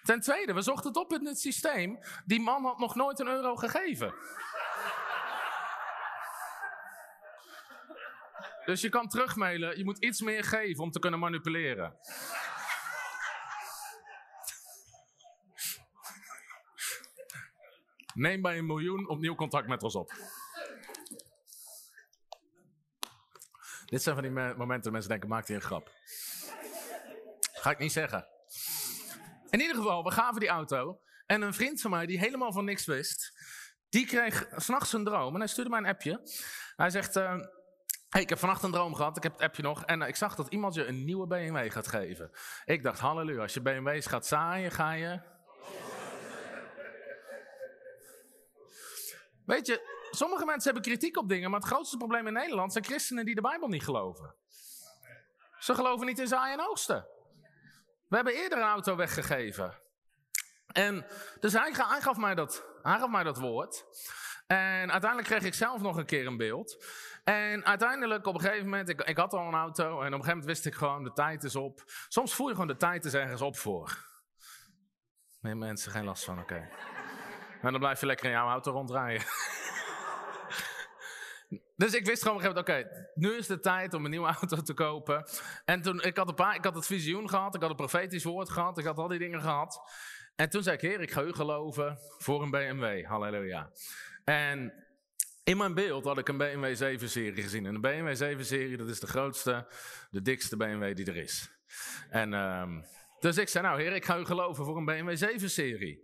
Ten tweede, we zochten het op in het systeem. Die man had nog nooit een euro gegeven. Dus je kan terugmailen, je moet iets meer geven om te kunnen manipuleren. Neem bij een miljoen opnieuw contact met ons op. Dit zijn van die momenten dat mensen denken, maakt hij een grap? Ga ik niet zeggen. In ieder geval, we gaven die auto. En een vriend van mij, die helemaal van niks wist, die kreeg s'nachts een droom. En hij stuurde mij een appje. Hij zegt, uh, hey, ik heb vannacht een droom gehad, ik heb het appje nog. En uh, ik zag dat iemand je een nieuwe B M W gaat geven. Ik dacht, halleluja, als je B M W's gaat zaaien, ga je... Weet je... Sommige mensen hebben kritiek op dingen, maar het grootste probleem in Nederland zijn christenen die de Bijbel niet geloven. Ze geloven niet in zaaien en oogsten. We hebben eerder een auto weggegeven. En dus hij, hij, gaf mij dat, hij gaf mij dat woord. En uiteindelijk kreeg ik zelf nog een keer een beeld. En uiteindelijk op een gegeven moment, ik, ik had al een auto en op een gegeven moment wist ik gewoon, de tijd is op. Soms voel je gewoon, de tijd is ergens op voor. Nee mensen, geen last van, oké. Okay. En dan blijf je lekker in jouw auto rondrijden. Dus ik wist gewoon op een gegeven moment, oké, okay, nu is de tijd om een nieuwe auto te kopen. En toen, ik had, een paar, ik had het visioen gehad, ik had het profetisch woord gehad, ik had al die dingen gehad. En toen zei ik, Heer, ik ga u geloven voor een B M W, halleluja. En in mijn beeld had ik een B M W zeven-serie gezien. En de B M W zeven-serie, dat is de grootste, de dikste B M W die er is. En um, dus ik zei, nou Heer, ik ga u geloven voor een B M W zeven-serie.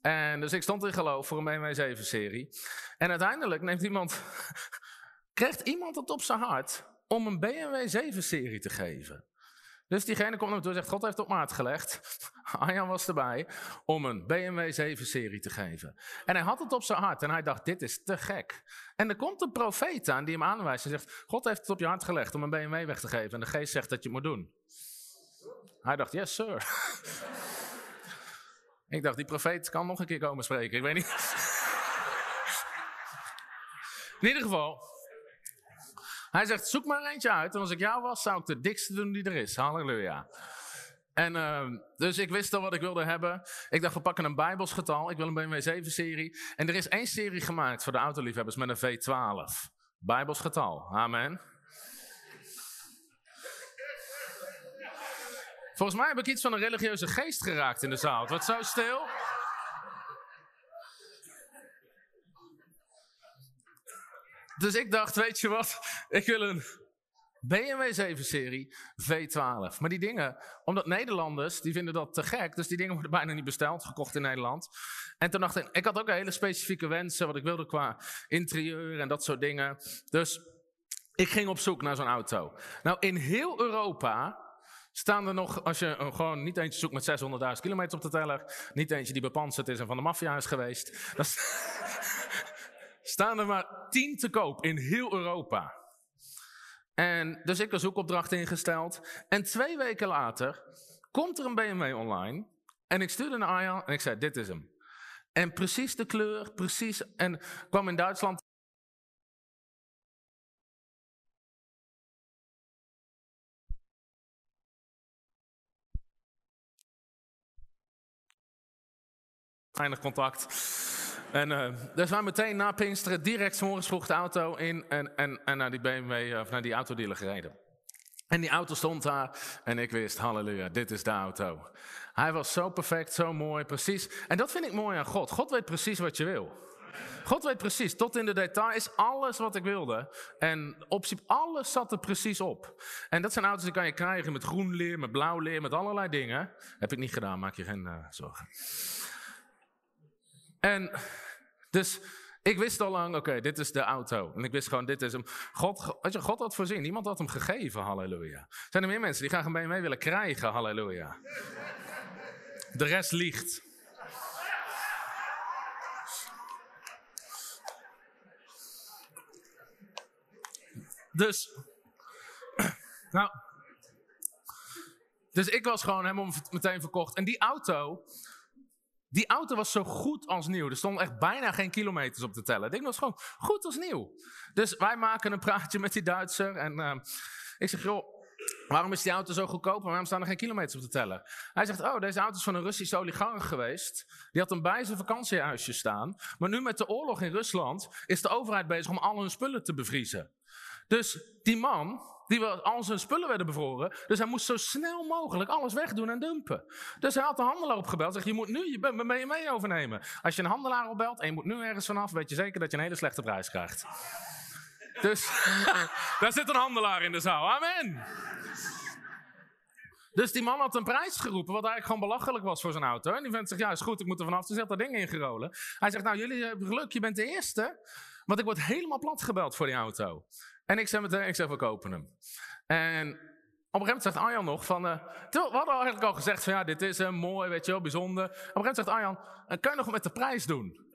En dus ik stond in geloof voor een B M W zeven-serie. En uiteindelijk neemt iemand... krijgt iemand het op zijn hart om een B M W zeven-serie te geven. Dus diegene komt naar me toe en zegt, God heeft het op maat gelegd. Arjan was erbij om een B M W zeven-serie te geven. En hij had het op zijn hart en hij dacht, dit is te gek. En er komt een profeet aan die hem aanwijst en zegt, God heeft het op je hart gelegd om een B M W weg te geven. En de geest zegt dat je het moet doen. Hij dacht, yes sir. Ik dacht, die profeet kan nog een keer komen spreken. Ik weet niet. In ieder geval... hij zegt, zoek maar eentje uit. En als ik jou was, zou ik de dikste doen die er is. Halleluja. En uh, dus ik wist al wat ik wilde hebben. Ik dacht, we pakken een Bijbels getal. Ik wil een B M W zeven-serie. En er is één serie gemaakt voor de autoliefhebbers met een V twaalf. Bijbels getal. Amen. Volgens mij heb ik iets van een religieuze geest geraakt in de zaal. Het wordt zo stil. Dus ik dacht, weet je wat, ik wil een B M W zeven-serie V twaalf. Maar die dingen, omdat Nederlanders, die vinden dat te gek, dus die dingen worden bijna niet besteld, gekocht in Nederland. En toen dacht ik, ik had ook hele specifieke wensen, wat ik wilde qua interieur en dat soort dingen. Dus ik ging op zoek naar zo'n auto. Nou, in heel Europa staan er nog, als je gewoon niet eentje zoekt met zeshonderdduizend kilometer op de teller, niet eentje die bepanserd is en van de maffia is geweest, dan staan er maar tien te koop in heel Europa. En dus ik een zoekopdracht ingesteld. En twee weken later komt er een B M W online. En ik stuurde naar Ion en ik zei, dit is hem. En precies de kleur, precies. En kwam in Duitsland. Weinig contact. En uh, dus wij meteen na Pinksteren direct 's morgens vroeg de auto in en, en, en naar die B M W, uh, of naar die autodealer gereden. En die auto stond daar en ik wist, halleluja, dit is de auto. Hij was zo perfect, zo mooi, precies. En dat vind ik mooi aan God. God weet precies wat je wil. God weet precies, tot in de detail is alles wat ik wilde. En optie, alles zat er precies op. En dat zijn auto's die kan je krijgen met groen leer, met blauw leer, met allerlei dingen. Heb ik niet gedaan, maak je geen uh, zorgen. En dus ik wist al lang, oké, okay, dit is de auto. En ik wist gewoon, dit is hem. God, weet je, God had voorzien, iemand had hem gegeven, halleluja. Zijn er meer mensen die graag een B M W willen krijgen, halleluja. De rest liegt. Dus, nou, dus ik was gewoon helemaal meteen verkocht. En die auto, die auto was zo goed als nieuw. Er stonden echt bijna geen kilometers op te tellen. Het ding was gewoon goed als nieuw. Dus wij maken een praatje met die Duitser. En uh, ik zeg, joh, waarom is die auto zo goedkoop? En waarom staan er geen kilometers op te tellen? Hij zegt, oh, deze auto is van een Russische oligarch geweest. Die had hem bij zijn vakantiehuisje staan. Maar nu met de oorlog in Rusland is de overheid bezig om al hun spullen te bevriezen. Dus die man, die al zijn spullen werden bevroren, dus hij moest zo snel mogelijk alles wegdoen en dumpen. Dus hij had de handelaar opgebeld en zegt, je moet nu je B M W overnemen. Als je een handelaar opbelt en je moet nu ergens vanaf, weet je zeker dat je een hele slechte prijs krijgt. Dus daar zit een handelaar in de zaal, amen. Dus die man had een prijs geroepen, wat eigenlijk gewoon belachelijk was voor zijn auto. En die vent zegt, ja is goed, ik moet er vanaf. Dus hij had dat ding ingerolen. Hij zegt, nou jullie hebben geluk, je bent de eerste, want ik word helemaal plat gebeld voor die auto. En ik zei meteen, ik zeg, we kopen hem. En op een gegeven moment zegt Arjan nog van... Uh, we hadden eigenlijk al gezegd van, ja, dit is hem, mooi, weet je wel, bijzonder. Op een gegeven moment zegt Arjan, uh, kan je nog met de prijs doen?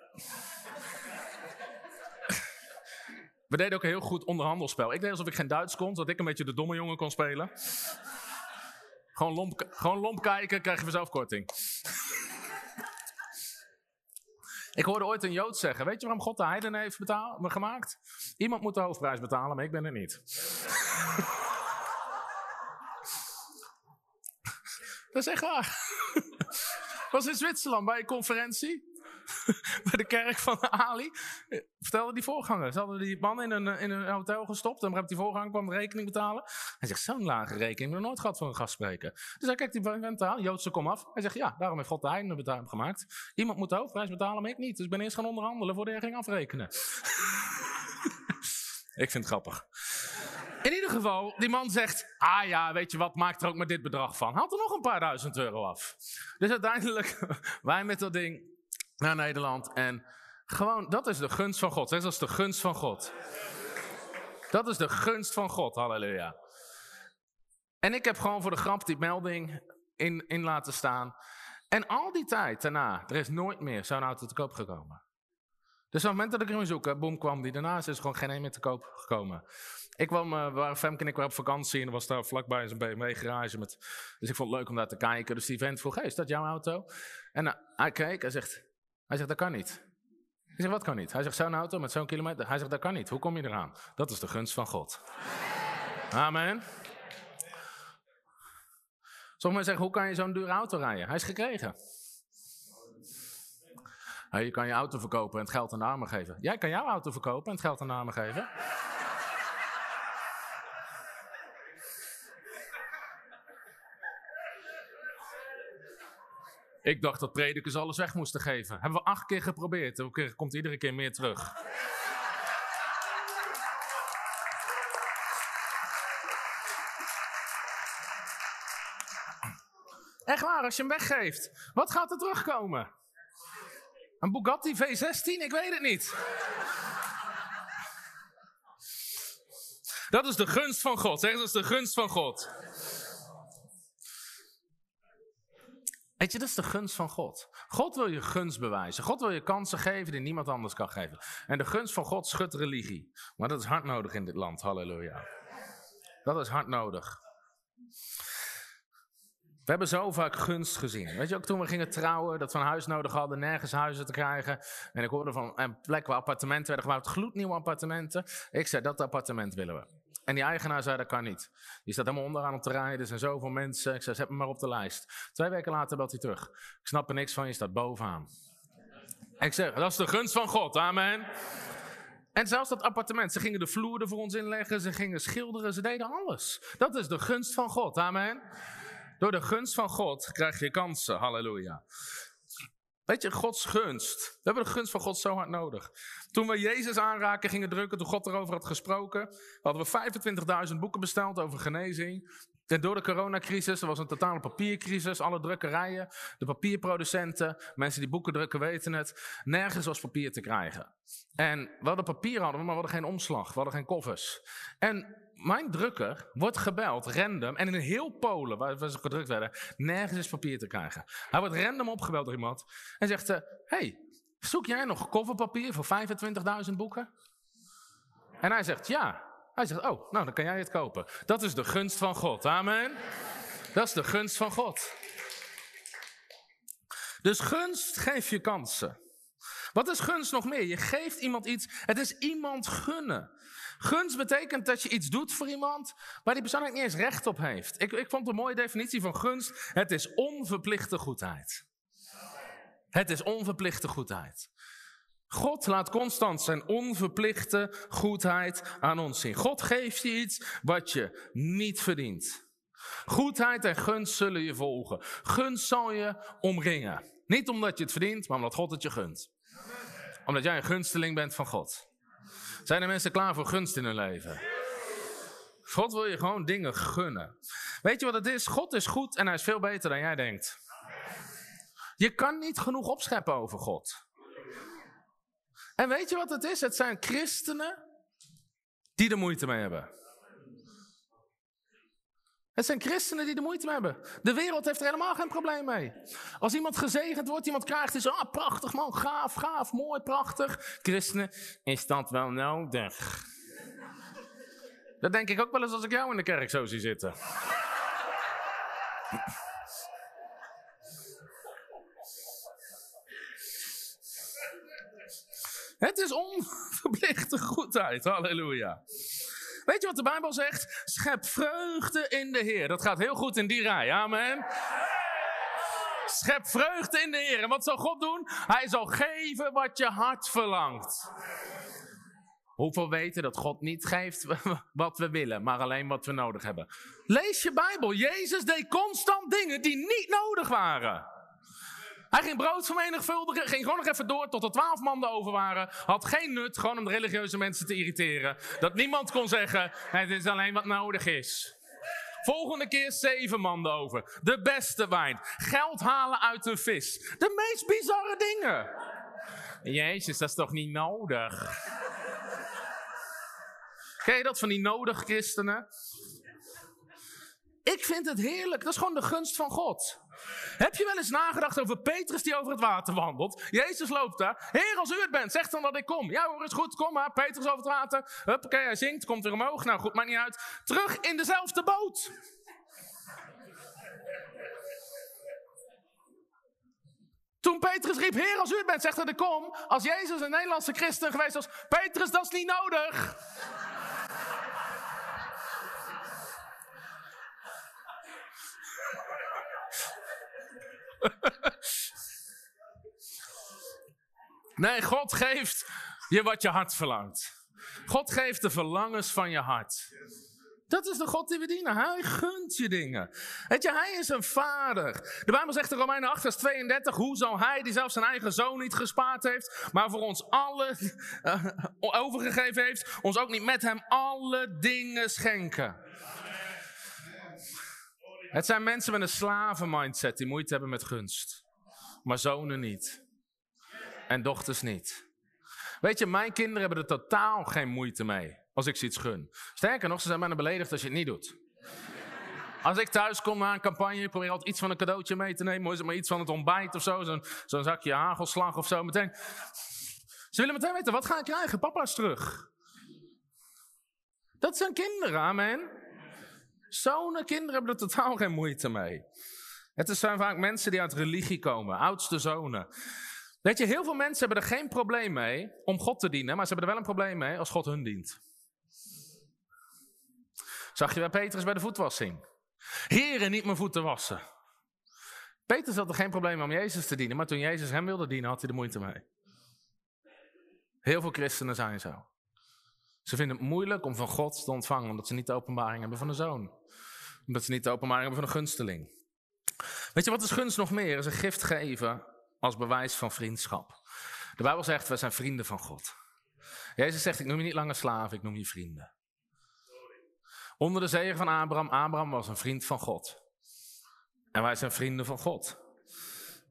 We deden ook een heel goed onderhandelsspel. Ik deed alsof ik geen Duits kon, zodat ik een beetje de domme jongen kon spelen. Gewoon lomp, gewoon lomp kijken, krijg je vanzelf korting. Ik hoorde ooit een Jood zeggen, weet je waarom God de heidenen heeft betaal, me gemaakt? Iemand moet de hoofdprijs betalen, maar ik ben er niet. Dat is echt waar. Ik was in Zwitserland bij een conferentie. Bij de kerk van Ali. Vertelde die voorganger. Ze hadden die man in een, in een hotel gestopt. En die voorganger kwam de rekening betalen. Hij zegt, zo'n lage rekening. Ik heb nooit gehad voor een gastspreker. Dus hij kijkt die vent aan. Joodse kom af. Hij zegt, ja, daarom heeft God de heidenen gemaakt. Iemand moet de hoofdprijs betalen, maar ik niet. Dus ik ben eerst gaan onderhandelen voordat hij ging afrekenen. Ik vind het grappig. In ieder geval, die man zegt, ah ja, weet je wat, maak er ook maar dit bedrag van. Haalt er nog een paar duizend euro af. Dus uiteindelijk, wij met dat ding... naar Nederland en gewoon, dat is de gunst van God. Zeg, dat is de gunst van God. Dat is de gunst van God, halleluja. En ik heb gewoon voor de grap die melding in, in laten staan. En al die tijd daarna, er is nooit meer zo'n auto te koop gekomen. Dus op het moment dat ik hem zoeken, boem, kwam die. Daarnaast is er gewoon geen een meer te koop gekomen. Ik kwam, uh, waar Femke en ik waren op vakantie en er was daar vlakbij zijn B M W garage. Met, dus ik vond het leuk om daar te kijken. Dus die vent vroeg, hey, is dat jouw auto? En uh, hij keek en zegt... Hij zegt, dat kan niet. Ik zeg, wat kan niet? Hij zegt, zo'n auto met zo'n kilometer. Hij zegt, dat kan niet. Hoe kom je eraan? Dat is de gunst van God. Amen. Sommige mensen zeggen, hoe kan je zo'n dure auto rijden? Hij is gekregen. Nou, je kan je auto verkopen en het geld aan de armen geven. Jij kan jouw auto verkopen en het geld aan de armen geven. Ik dacht dat predikers alles weg moesten geven. Hebben we acht keer geprobeerd. Er komt iedere keer meer terug. Echt waar, als je hem weggeeft. Wat gaat er terugkomen? Een Bugatti V zestien? Ik weet het niet. Dat is de gunst van God. Zeg, dat is de gunst van God. Weet je, dat is de gunst van God. God wil je gunst bewijzen. God wil je kansen geven die niemand anders kan geven. En de gunst van God schudt religie. Maar dat is hard nodig in dit land, halleluja. Dat is hard nodig. We hebben zo vaak gunst gezien. Weet je, ook toen we gingen trouwen, dat we een huis nodig hadden, nergens huizen te krijgen. En ik hoorde van een plek waar appartementen werden gebouwd, gloednieuwe appartementen. Ik zei, dat appartement willen we. En die eigenaar zei, dat kan niet. Die staat helemaal onderaan op de rij, er zijn zoveel mensen. Ik zei, zet me maar op de lijst. Twee weken later belt hij terug. Ik snap er niks van, je staat bovenaan. Ik zeg, dat is de gunst van God, amen. En zelfs dat appartement, ze gingen de vloer er voor ons inleggen, ze gingen schilderen, ze deden alles. Dat is de gunst van God, amen. Door de gunst van God krijg je kansen, halleluja. Weet je, Gods gunst. We hebben de gunst van God zo hard nodig. Toen we Jezus aanraken gingen drukken, toen God erover had gesproken, hadden we vijfentwintigduizend boeken besteld over genezing. En door de coronacrisis, er was een totale papiercrisis, alle drukkerijen, de papierproducenten, mensen die boeken drukken weten het, nergens was papier te krijgen. En we hadden papier, hadden we, maar we hadden geen omslag, we hadden geen koffers. En mijn drukker wordt gebeld, random, en in heel Polen, waar we gedrukt werden, nergens is papier te krijgen. Hij wordt random opgebeld door iemand en zegt, hé, uh, hey, zoek jij nog kofferpapier voor vijfentwintigduizend boeken? En hij zegt, ja. Hij zegt, oh, nou dan kan jij het kopen. Dat is de gunst van God, amen. Dat is de gunst van God. Dus gunst geeft je kansen. Wat is gunst nog meer? Je geeft iemand iets, het is iemand gunnen. Gunst betekent dat je iets doet voor iemand waar die persoon eigenlijk niet eens recht op heeft. Ik, ik vond een mooie definitie van gunst, het is onverplichte goedheid. Het is onverplichte goedheid. God laat constant zijn onverplichte goedheid aan ons zien. God geeft je iets wat je niet verdient. Goedheid en gunst zullen je volgen. Gunst zal je omringen. Niet omdat je het verdient, maar omdat God het je gunt. Omdat jij een gunsteling bent van God. Zijn er mensen klaar voor gunst in hun leven? God wil je gewoon dingen gunnen. Weet je wat het is? God is goed en hij is veel beter dan jij denkt. Je kan niet genoeg opscheppen over God. En weet je wat het is? Het zijn christenen die er moeite mee hebben. Het zijn christenen die er moeite mee hebben. De wereld heeft er helemaal geen probleem mee. Als iemand gezegend wordt, iemand krijgt, is ah, prachtig man, gaaf, gaaf, mooi, prachtig. Christenen, is dat wel nodig? Dat denk ik ook wel eens als ik jou in de kerk zo zie zitten. Het is onverplichte goedheid, halleluja. Weet je wat de Bijbel zegt? Schep vreugde in de Heer. Dat gaat heel goed in die rij, amen. Schep vreugde in de Heer. En wat zal God doen? Hij zal geven wat je hart verlangt. Hoeveel weten dat God niet geeft wat we willen, maar alleen wat we nodig hebben. Lees je Bijbel. Jezus deed constant dingen die niet nodig waren. Hij ging brood vermenigvuldigen, ging gewoon nog even door tot er twaalf man over waren. Had geen nut, gewoon om de religieuze mensen te irriteren. Dat niemand kon zeggen, het is alleen wat nodig is. Volgende keer zeven man over. De beste wijn. Geld halen uit een vis. De meest bizarre dingen. Jezus, dat is toch niet nodig? Ken je dat van die nodig christenen? Ik vind het heerlijk, dat is gewoon de gunst van God. Heb je wel eens nagedacht over Petrus die over het water wandelt? Jezus loopt daar. Heer, als u het bent, zeg dan dat ik kom. Ja hoor, is goed, kom maar. Petrus over het water. Huppakee, hij zinkt, komt weer omhoog. Nou goed, maakt niet uit. Terug in dezelfde boot. Toen Petrus riep, Heer, als u het bent, zeg dat ik kom. Als Jezus een Nederlandse christen geweest was, Petrus, dat is niet nodig. Nee, God geeft je wat je hart verlangt. God geeft de verlangens van je hart. Dat is de God die we dienen. Hij gunt je dingen. Weet je, hij is een vader. De Bijbel zegt in Romeinen acht vers tweeëndertig. Hoe zal hij, die zelfs zijn eigen zoon niet gespaard heeft, maar voor ons allen uh, overgegeven heeft, ons ook niet met hem alle dingen schenken. Het zijn mensen met een slavenmindset die moeite hebben met gunst. Maar zonen niet. En dochters niet. Weet je, mijn kinderen hebben er totaal geen moeite mee als ik ze iets gun. Sterker nog, ze zijn bijna beledigd als je het niet doet. Als ik thuis kom na een campagne, ik probeer altijd iets van een cadeautje mee te nemen. Hoe is het maar iets van het ontbijt of zo, zo'n, zo'n zakje hagelslag of zo. Meteen. Ze willen meteen weten, wat ga ik krijgen? Papa is terug. Dat zijn kinderen, amen. Zonen, kinderen hebben er totaal geen moeite mee. Het zijn vaak mensen die uit religie komen, oudste zonen. Weet je, heel veel mensen hebben er geen probleem mee om God te dienen, maar ze hebben er wel een probleem mee als God hun dient. Zag je bij Petrus bij de voetwassing. Heren, niet mijn voeten wassen. Petrus had er geen probleem om Jezus te dienen, maar toen Jezus hem wilde dienen, had hij er moeite mee. Heel veel christenen zijn zo. Ze vinden het moeilijk om van God te ontvangen, omdat ze niet de openbaring hebben van de zoon. Omdat ze niet de openbaring hebben van de gunsteling. Weet je, wat is gunst nog meer? Is een gift geven als bewijs van vriendschap. De Bijbel zegt, wij zijn vrienden van God. Jezus zegt, ik noem je niet langer slaven, ik noem je vrienden. Onder de zegen van Abraham, Abraham was een vriend van God. En wij zijn vrienden van God.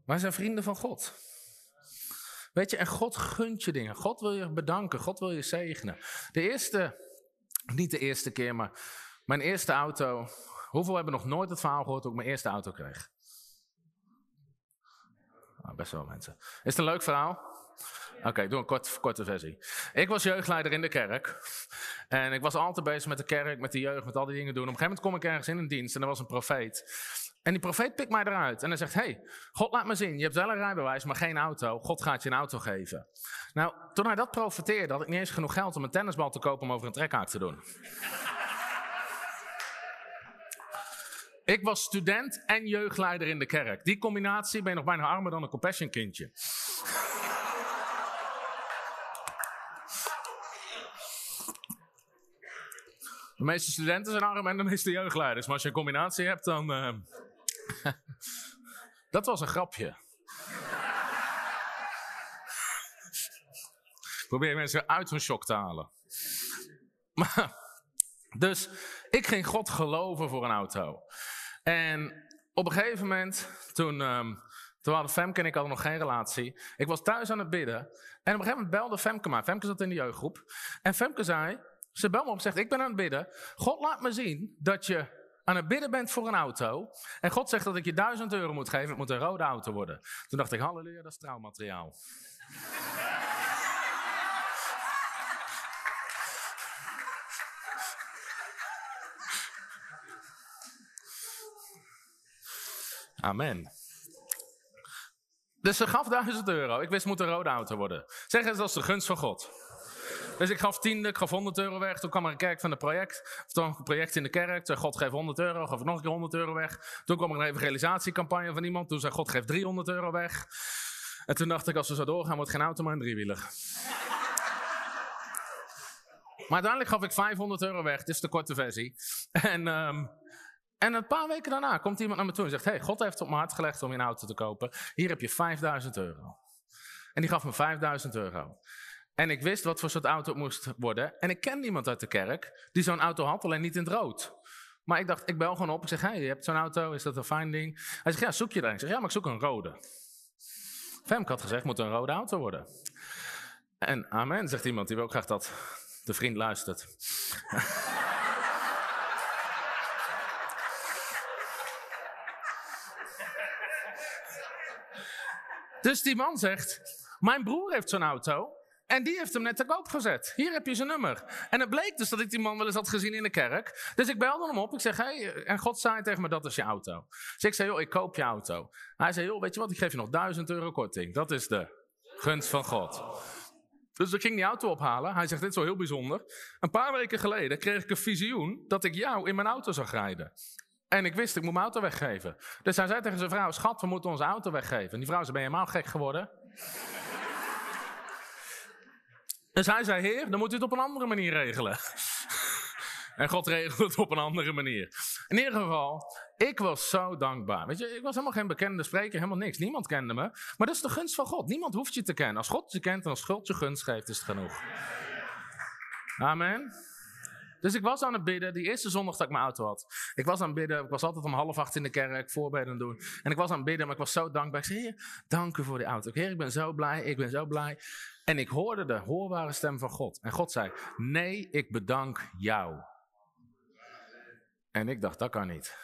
Wij zijn vrienden van God. Weet je, en God gunt je dingen. God wil je bedanken, God wil je zegenen. De eerste, niet de eerste keer, maar mijn eerste auto. Hoeveel hebben nog nooit het verhaal gehoord hoe ik mijn eerste auto kreeg? Oh, best wel mensen. Is het een leuk verhaal? Oké, okay, doe een kort, korte versie. Ik was jeugdleider in de kerk. En ik was altijd bezig met de kerk, met de jeugd, met al die dingen doen. Op een gegeven moment kom ik ergens in een dienst en er was een profeet. En die profeet pikt mij eruit. En hij zegt, hey, God laat me zien. Je hebt wel een rijbewijs, maar geen auto. God gaat je een auto geven. Nou, toen hij dat profeteerde, had ik niet eens genoeg geld om een tennisbal te kopen om over een trekhaak te doen. Ik was student en jeugdleider in de kerk. Die combinatie ben je nog bijna armer dan een compassion kindje. De meeste studenten zijn arm en de meeste jeugdleiders. Maar als je een combinatie hebt, dan... Uh... Dat was een grapje. Probeer mensen uit hun shock te halen. Maar, dus ik ging God geloven voor een auto. En op een gegeven moment, toen... Um... Toen hadden Femke en ik hadden nog geen relatie. Ik was thuis aan het bidden. En op een gegeven moment belde Femke mij. Femke zat in de jeugdgroep. En Femke zei... Ze belt me op en zegt, ik ben aan het bidden. God laat me zien dat je aan het bidden bent voor een auto. En God zegt dat ik je duizend euro moet geven. Het moet een rode auto worden. Toen dacht ik, halleluja, dat is trouwmateriaal. Amen. Dus ze gaf duizend euro. Ik wist, het moet een rode auto worden. Zeg eens, dat is de gunst van God. Dus ik gaf tiende, ik gaf honderd euro weg. Toen kwam er een kerk van de project. Of toen een project in de kerk. Toen God geeft honderd euro. Gaf ik nog een keer honderd euro weg. Toen kwam er een evangelisatiecampagne van iemand. Toen zei God, geeft driehonderd euro weg. En toen dacht ik, als we zo doorgaan, wordt geen auto maar een driewieler. Maar uiteindelijk gaf ik vijfhonderd euro weg. Dit is de korte versie. En, um, en een paar weken daarna komt iemand naar me toe en zegt, hey, God heeft op mijn hart gelegd om je een auto te kopen. Hier heb je vijfduizend euro. En die gaf me vijfduizend euro. En ik wist wat voor soort auto het moest worden. En ik kende iemand uit de kerk die zo'n auto had, alleen niet in het rood. Maar ik dacht, ik bel gewoon op. Ik zeg, hé, hey, je hebt zo'n auto, is dat een fijn ding? Hij zegt, ja, zoek je daar. Ik zeg, ja, maar ik zoek een rode. Femke had gezegd, moet een rode auto worden. En amen, zegt iemand, die wil ook graag dat de vriend luistert. Dus die man zegt, mijn broer heeft zo'n auto... En die heeft hem net te koop gezet. Hier heb je zijn nummer. En het bleek dus dat ik die man wel eens had gezien in de kerk. Dus ik belde hem op. Ik zeg, hé, hey, en God zei tegen me, dat is je auto. Dus ik zei, joh, ik koop je auto. Hij zei, joh, weet je wat, ik geef je nog duizend euro korting. Dat is de gunst van God. Dus ik ging die auto ophalen. Hij zegt, dit is wel heel bijzonder. Een paar weken geleden kreeg ik een visioen dat ik jou in mijn auto zag rijden. En ik wist, ik moet mijn auto weggeven. Dus hij zei tegen zijn vrouw, schat, we moeten onze auto weggeven. En die vrouw zei, ben je helemaal gek geworden? Dus hij zei, heer, dan moet u het op een andere manier regelen. En God regelt het op een andere manier. In ieder geval, ik was zo dankbaar. Weet je, ik was helemaal geen bekende spreker, helemaal niks. Niemand kende me. Maar dat is de gunst van God. Niemand hoeft je te kennen. Als God je kent en als God je gunst geeft, is het genoeg. Amen. Dus ik was aan het bidden, die eerste zondag dat ik mijn auto had. Ik was aan het bidden, ik was altijd om half acht in de kerk, voorbeden doen. En ik was aan het bidden, maar ik was zo dankbaar. Ik zei, heer, dank u voor die auto. Heer, ik ben zo blij, ik ben zo blij. En ik hoorde de hoorbare stem van God. En God zei, nee, ik bedank jou. En ik dacht, dat kan niet.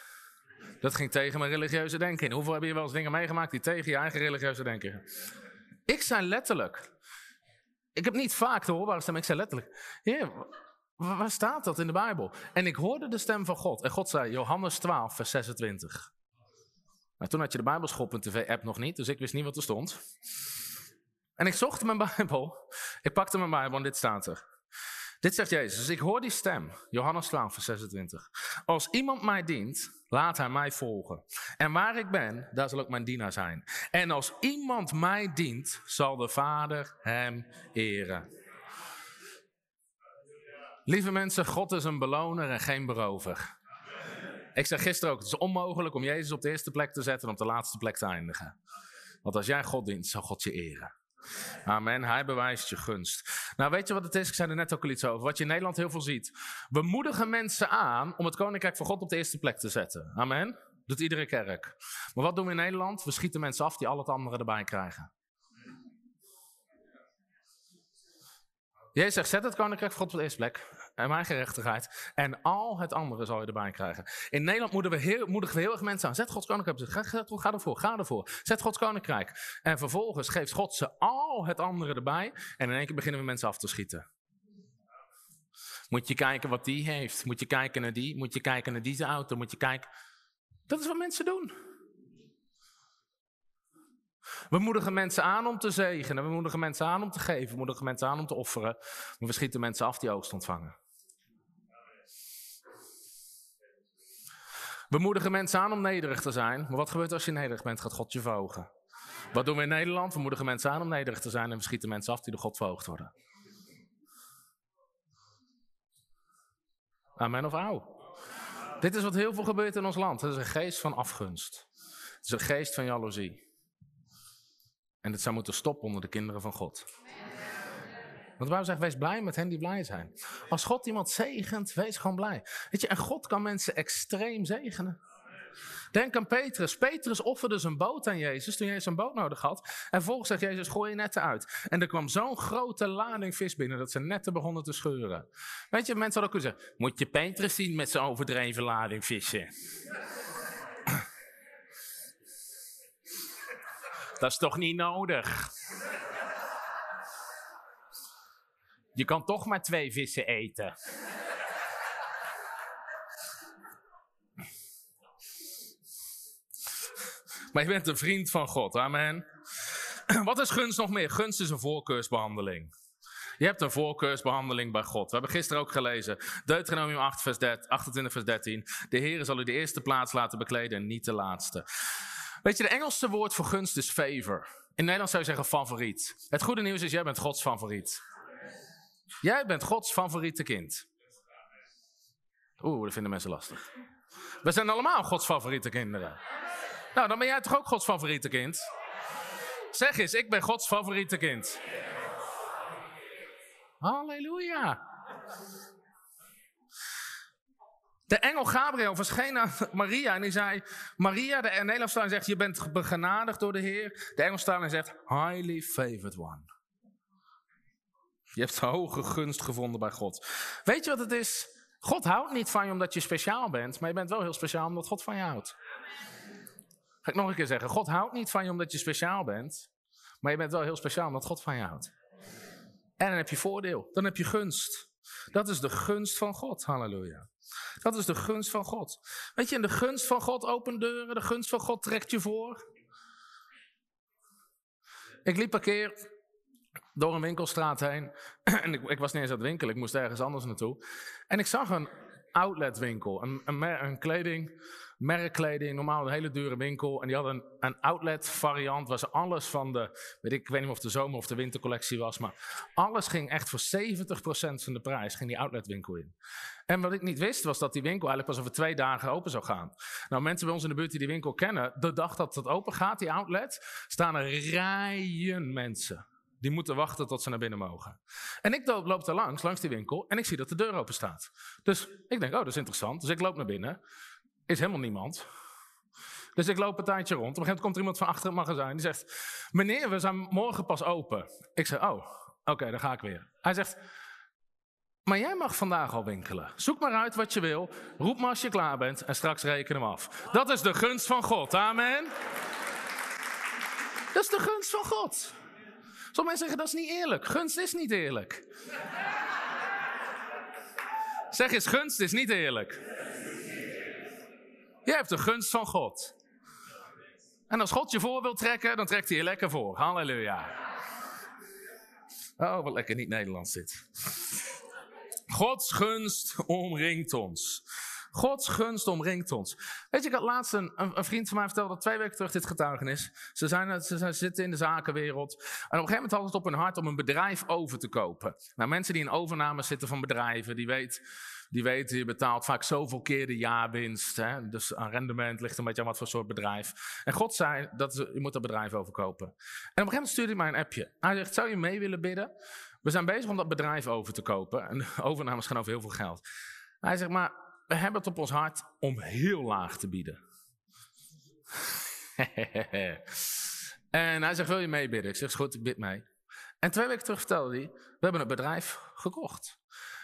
Dat ging tegen mijn religieuze denken in. Hoeveel hebben je wel eens dingen meegemaakt die tegen je eigen religieuze denken? Ik zei letterlijk. Ik heb niet vaak de hoorbare stem, ik zei letterlijk. Heer, waar staat dat in de Bijbel? En ik hoorde de stem van God. En God zei, Johannes twaalf, vers zesentwintig. Nou, toen had je de Bijbelschool punt t v app nog niet, dus ik wist niet wat er stond. En ik zocht mijn Bijbel. Ik pakte mijn Bijbel en dit staat er. Dit zegt Jezus. Dus ik hoor die stem. Johannes twaalf, vers zesentwintig. Als iemand mij dient, Laat hij mij volgen. En waar ik ben, daar zal ook mijn dienaar zijn. En als iemand mij dient, zal de Vader hem eren. Lieve mensen, God is een beloner en geen berover. Ik zei gisteren ook, het is onmogelijk om Jezus op de eerste plek te zetten en op de laatste plek te eindigen. Want als jij God dient, zal God je eren. Amen, hij bewijst je gunst. Nou, weet je wat het is? Ik zei er net ook al iets over. Wat je in Nederland heel veel ziet. We moedigen mensen aan om het Koninkrijk van God op de eerste plek te zetten. Amen, dat doet iedere kerk. Maar wat doen we in Nederland? We schieten mensen af die al het andere erbij krijgen. Jezus zegt, zet het Koninkrijk van God op de eerste plek. En mijn gerechtigheid. En al het andere zal je erbij krijgen. In Nederland moedigen we heel, moedigen we heel erg mensen aan. Zet Gods Koninkrijk. Ga, ga ervoor, ga ervoor. Zet Gods Koninkrijk. En vervolgens geeft God ze al het andere erbij. En in één keer beginnen we mensen af te schieten. Moet je kijken wat die heeft. Moet je kijken naar die. Moet je kijken naar die auto. Moet je kijken. Dat is wat mensen doen. We moedigen mensen aan om te zegenen. We moedigen mensen aan om te geven. We moedigen mensen aan om te offeren. Maar we schieten mensen af die oogst ontvangen. We moedigen mensen aan om nederig te zijn. Maar wat gebeurt als je nederig bent? Gaat God je verhogen. Wat doen we in Nederland? We moedigen mensen aan om nederig te zijn. En we schieten mensen af die door God verhoogd worden. Amen of auw. Dit is wat heel veel gebeurt in ons land. Het is een geest van afgunst. Het is een geest van jaloezie. En het zou moeten stoppen onder de kinderen van God. Want de Bijbel zegt, wees blij met hen die blij zijn. Als God iemand zegent, wees gewoon blij. Weet je, en God kan mensen extreem zegenen. Denk aan Petrus. Petrus offerde zijn boot aan Jezus toen Jezus een boot nodig had. En volgens zegt Jezus, gooi je netten uit. En er kwam zo'n grote lading vis binnen dat ze netten begonnen te scheuren. Weet je, mensen hadden ook kunnen zeggen, moet je Petrus zien met zijn overdreven lading vissen. Dat is toch niet nodig? Je kan toch maar twee vissen eten. Maar je bent een vriend van God, amen. Wat is gunst nog meer? Gunst is een voorkeursbehandeling. Je hebt een voorkeursbehandeling bij God. We hebben gisteren ook gelezen, Deuteronomium acht, vers dertien, achtentwintig vers dertien. De Heer zal u de eerste plaats laten bekleden en niet de laatste. Weet je, de Engelse woord voor gunst is favor. In Nederland zou je zeggen favoriet. Het goede nieuws is, jij bent Gods favoriet. Jij bent Gods favoriete kind. Oeh, dat vinden mensen lastig. We zijn allemaal Gods favoriete kinderen. Nou, dan ben jij toch ook Gods favoriete kind? Zeg eens, ik ben Gods favoriete kind. Halleluja. De engel Gabriel verscheen aan Maria en die zei... Maria, de Nederlandstalige zegt, je bent begenadigd door de Heer. De Engelstalige zegt, highly favored one. Je hebt hoge gunst gevonden bij God. Weet je wat het is? God houdt niet van je omdat je speciaal bent, maar je bent wel heel speciaal omdat God van je houdt. Ga ik nog een keer zeggen, God houdt niet van je omdat je speciaal bent, maar je bent wel heel speciaal omdat God van je houdt. En dan heb je voordeel, dan heb je gunst. Dat is de gunst van God, halleluja. Dat is de gunst van God. Weet je, en de gunst van God opent deuren, de gunst van God trekt je voor. Ik liep een keer door een winkelstraat heen en ik, ik was niet eens aan het winkelen, ik moest ergens anders naartoe. En ik zag een outletwinkel, een, een, een kleding, merkkleding, normaal een hele dure winkel. En die hadden een, een outlet variant, was alles van de, weet ik, ik weet niet of de zomer- of de wintercollectie was, maar alles ging echt voor zeventig procent van de prijs, ging die outletwinkel in. En wat ik niet wist was dat die winkel eigenlijk pas over twee dagen open zou gaan. Nou, mensen bij ons in de buurt die die winkel kennen, de dag dat het open gaat, die outlet, staan er rijen mensen. Die moeten wachten tot ze naar binnen mogen. En ik loop daar langs, langs die winkel, en ik zie dat de deur open staat. Dus ik denk, oh, dat is interessant. Dus ik loop naar binnen. Is helemaal niemand. Dus ik loop een tijdje rond. Op een gegeven moment komt er iemand van achter het magazijn. Die zegt, meneer, we zijn morgen pas open. Ik zeg, oh, oké, okay, dan ga ik weer. Hij zegt, maar jij mag vandaag al winkelen. Zoek maar uit wat je wil. Roep maar als je klaar bent en straks reken hem af. Dat is de gunst van God, amen. Dat is de gunst van God. Sommige mensen zeggen, dat is niet eerlijk. Gunst is niet eerlijk. Zeg eens, gunst is niet eerlijk. Je hebt de gunst van God. En als God je voor wil trekken, dan trekt hij je lekker voor. Halleluja. Oh, wat lekker niet Nederlands dit. Gods gunst omringt ons. Gods gunst omringt ons. Weet je, ik had laatst een, een vriend van mij verteld dat twee weken terug dit getuigenis. Ze, zijn, ze, ze zitten in de zakenwereld. En op een gegeven moment had het op hun hart om een bedrijf over te kopen. Nou, mensen die in overname zitten van bedrijven, die weten, die weten je betaalt vaak zoveel keer de jaarwinst. Hè? Dus aan rendement ligt een beetje aan wat voor soort bedrijf. En God zei, dat, je moet dat bedrijf overkopen. En op een gegeven moment stuurde hij mij een appje. Hij zegt, zou je mee willen bidden? We zijn bezig om dat bedrijf over te kopen. En de overnames gaan over heel veel geld. Hij zegt, maar we hebben het op ons hart om heel laag te bieden. En hij zegt, wil je meebidden? Ik zeg, is goed, ik bid mee. En twee weken terug vertelde hij, we hebben het bedrijf gekocht.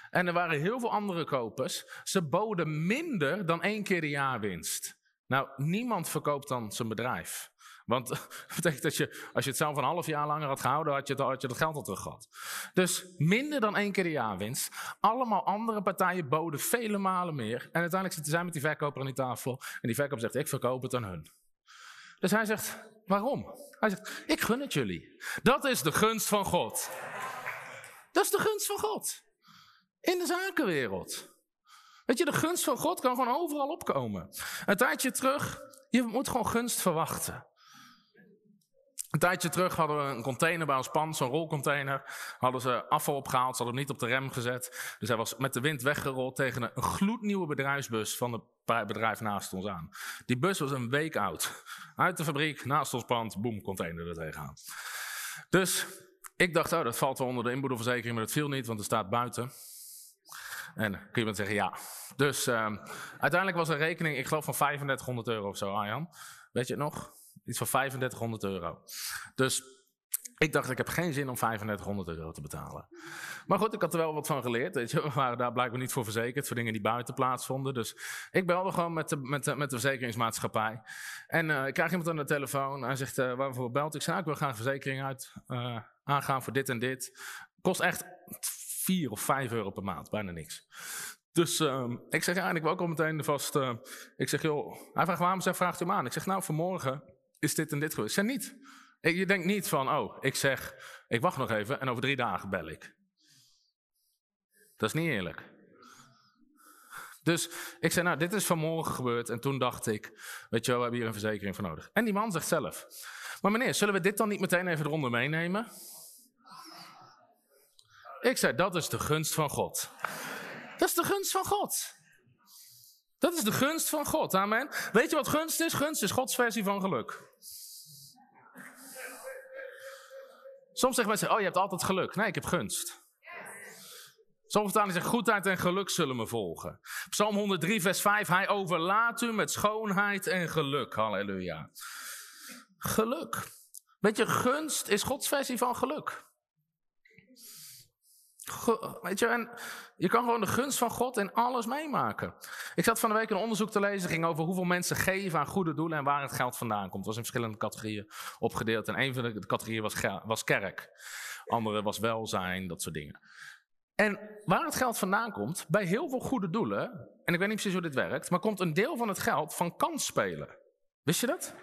En er waren heel veel andere kopers. Ze boden minder dan één keer de jaarwinst. Nou, niemand verkoopt dan zijn bedrijf. Want dat betekent dat je, als je het zelf een half jaar langer had gehouden, had je, het, had je dat geld al terug gehad. Dus minder dan één keer de jaarwinst. Allemaal andere partijen boden vele malen meer. En uiteindelijk zitten zij met die verkoper aan die tafel. En die verkoper zegt, ik verkoop het aan hun. Dus hij zegt, waarom? Hij zegt, ik gun het jullie. Dat is de gunst van God. Dat is de gunst van God. In de zakenwereld. Weet je, de gunst van God kan gewoon overal opkomen. Een tijdje terug, je moet gewoon gunst verwachten. Een tijdje terug hadden we een container bij ons pand, zo'n rolcontainer. Hadden ze afval opgehaald, ze hadden hem niet op de rem gezet. Dus hij was met de wind weggerold tegen een gloednieuwe bedrijfsbus van het bedrijf naast ons aan. Die bus was een week oud. Uit de fabriek, naast ons pand, boem, container er tegenaan. Dus ik dacht, oh, dat valt wel onder de inboedelverzekering, maar dat viel niet, want het staat buiten. En kun je maar zeggen ja. Dus um, uiteindelijk was er een rekening, ik geloof van vijfendertighonderd euro of zo, Arjan. Weet je het nog? Iets van vijfendertighonderd euro. Dus ik dacht, ik heb geen zin om vijfendertighonderd euro te betalen. Maar goed, ik had er wel wat van geleerd. Weet je. We waren daar blijkbaar niet voor verzekerd, voor dingen die buiten plaatsvonden. Dus ik belde gewoon met de, met de, met de verzekeringsmaatschappij. En uh, ik krijg iemand aan de telefoon. Hij zegt, uh, waarvoor belt? Ik zei, nou, ik wil graag verzekering uit, uh, aangaan voor dit en dit. Kost echt vier of vijf euro per maand, bijna niks. Dus uh, ik zeg, ja, en ik wil ook al meteen vast... Uh, ik zeg, joh, hij vraagt, waarom zij vraagt u hem aan? Ik zeg, nou, vanmorgen... Is dit en dit gebeurd? Ik zeg niet. Ik, je denkt niet van, oh, ik zeg, ik wacht nog even en over drie dagen bel ik. Dat is niet eerlijk. Dus ik zei, nou, dit is vanmorgen gebeurd en toen dacht ik, weet je wel, we hebben hier een verzekering voor nodig. En die man zegt zelf, maar meneer, zullen we dit dan niet meteen even eronder meenemen? Ik zei, dat is de gunst van God. Dat is de gunst van God. Dat is de gunst van God, amen. Weet je wat gunst is? Gunst is Gods versie van geluk. Soms zeggen mensen, oh, je hebt altijd geluk. Nee, ik heb gunst. Sommige vertalingen zeggen, goedheid en geluk zullen me volgen. Psalm honderddrie, vers vijf, hij overlaadt u met schoonheid en geluk. Halleluja. Geluk. Weet je, gunst is Gods versie van geluk. Weet je, en je kan gewoon de gunst van God in alles meemaken. Ik zat van de week een onderzoek te lezen, ging over hoeveel mensen geven aan goede doelen en waar het geld vandaan komt. Het was in verschillende categorieën opgedeeld en een van de categorieën was, was kerk. Andere was welzijn, dat soort dingen. En waar het geld vandaan komt, bij heel veel goede doelen, en ik weet niet precies hoe dit werkt, maar komt een deel van het geld van kansspelen. Wist je dat?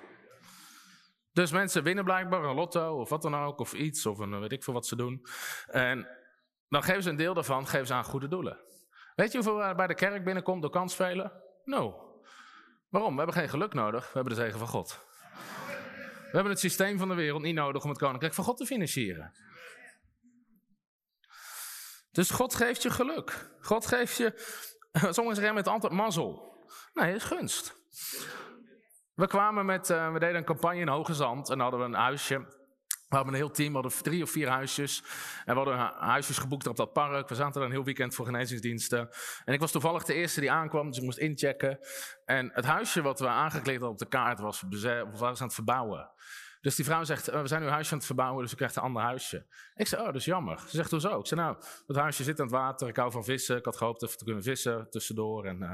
Dus mensen winnen blijkbaar een lotto of wat dan ook, of iets, of een, weet ik veel wat ze doen. En dan geven ze een deel daarvan, geven ze aan goede doelen. Weet je hoeveel bij de kerk binnenkomt door kansspelen? No. Waarom? We hebben geen geluk nodig, we hebben de zegen van God. We hebben het systeem van de wereld niet nodig om het koninkrijk van God te financieren. Dus God geeft je geluk. God geeft je, sommigen zeggen met altijd mazzel. Nee, dat is gunst. We kwamen met, uh, we deden een campagne in Hoge Zand en hadden we een huisje. We hadden een heel team, we hadden drie of vier huisjes. En we hadden huisjes geboekt op dat park. We zaten daar een heel weekend voor genezingsdiensten. En ik was toevallig de eerste die aankwam, dus ik moest inchecken. En het huisje wat we aangekleed hadden op de kaart was, was aan het verbouwen. Dus die vrouw zegt, we zijn nu huisje aan het verbouwen, dus u krijgt een ander huisje. Ik zei, oh, dat is jammer. Ze zegt, hoezo? Ik zei, nou, dat huisje zit aan het water, ik hou van vissen. Ik had gehoopt even te kunnen vissen tussendoor. En, uh,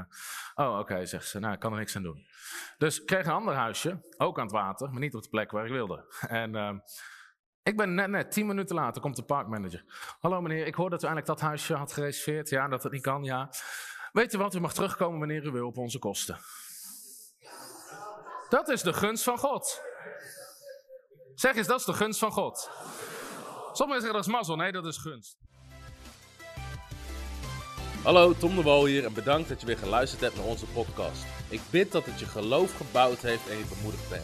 oh, oké, okay, zegt ze, nou, ik kan er niks aan doen. Dus ik kreeg een ander huisje, ook aan het water, maar niet op de plek waar ik wilde. En... Uh, Ik ben net, net, tien minuten later komt de parkmanager. Hallo meneer, ik hoor dat u eigenlijk dat huisje had gereserveerd. Ja, dat het niet kan, ja. Weet u wat, u mag terugkomen wanneer u wil op onze kosten. Dat is de gunst van God. Zeg eens, dat is de gunst van God. Sommigen zeggen dat is mazzel, nee, dat is gunst. Hallo, Tom De Wal hier en bedankt dat je weer geluisterd hebt naar onze podcast. Ik bid dat het je geloof gebouwd heeft en je bemoedigd bent.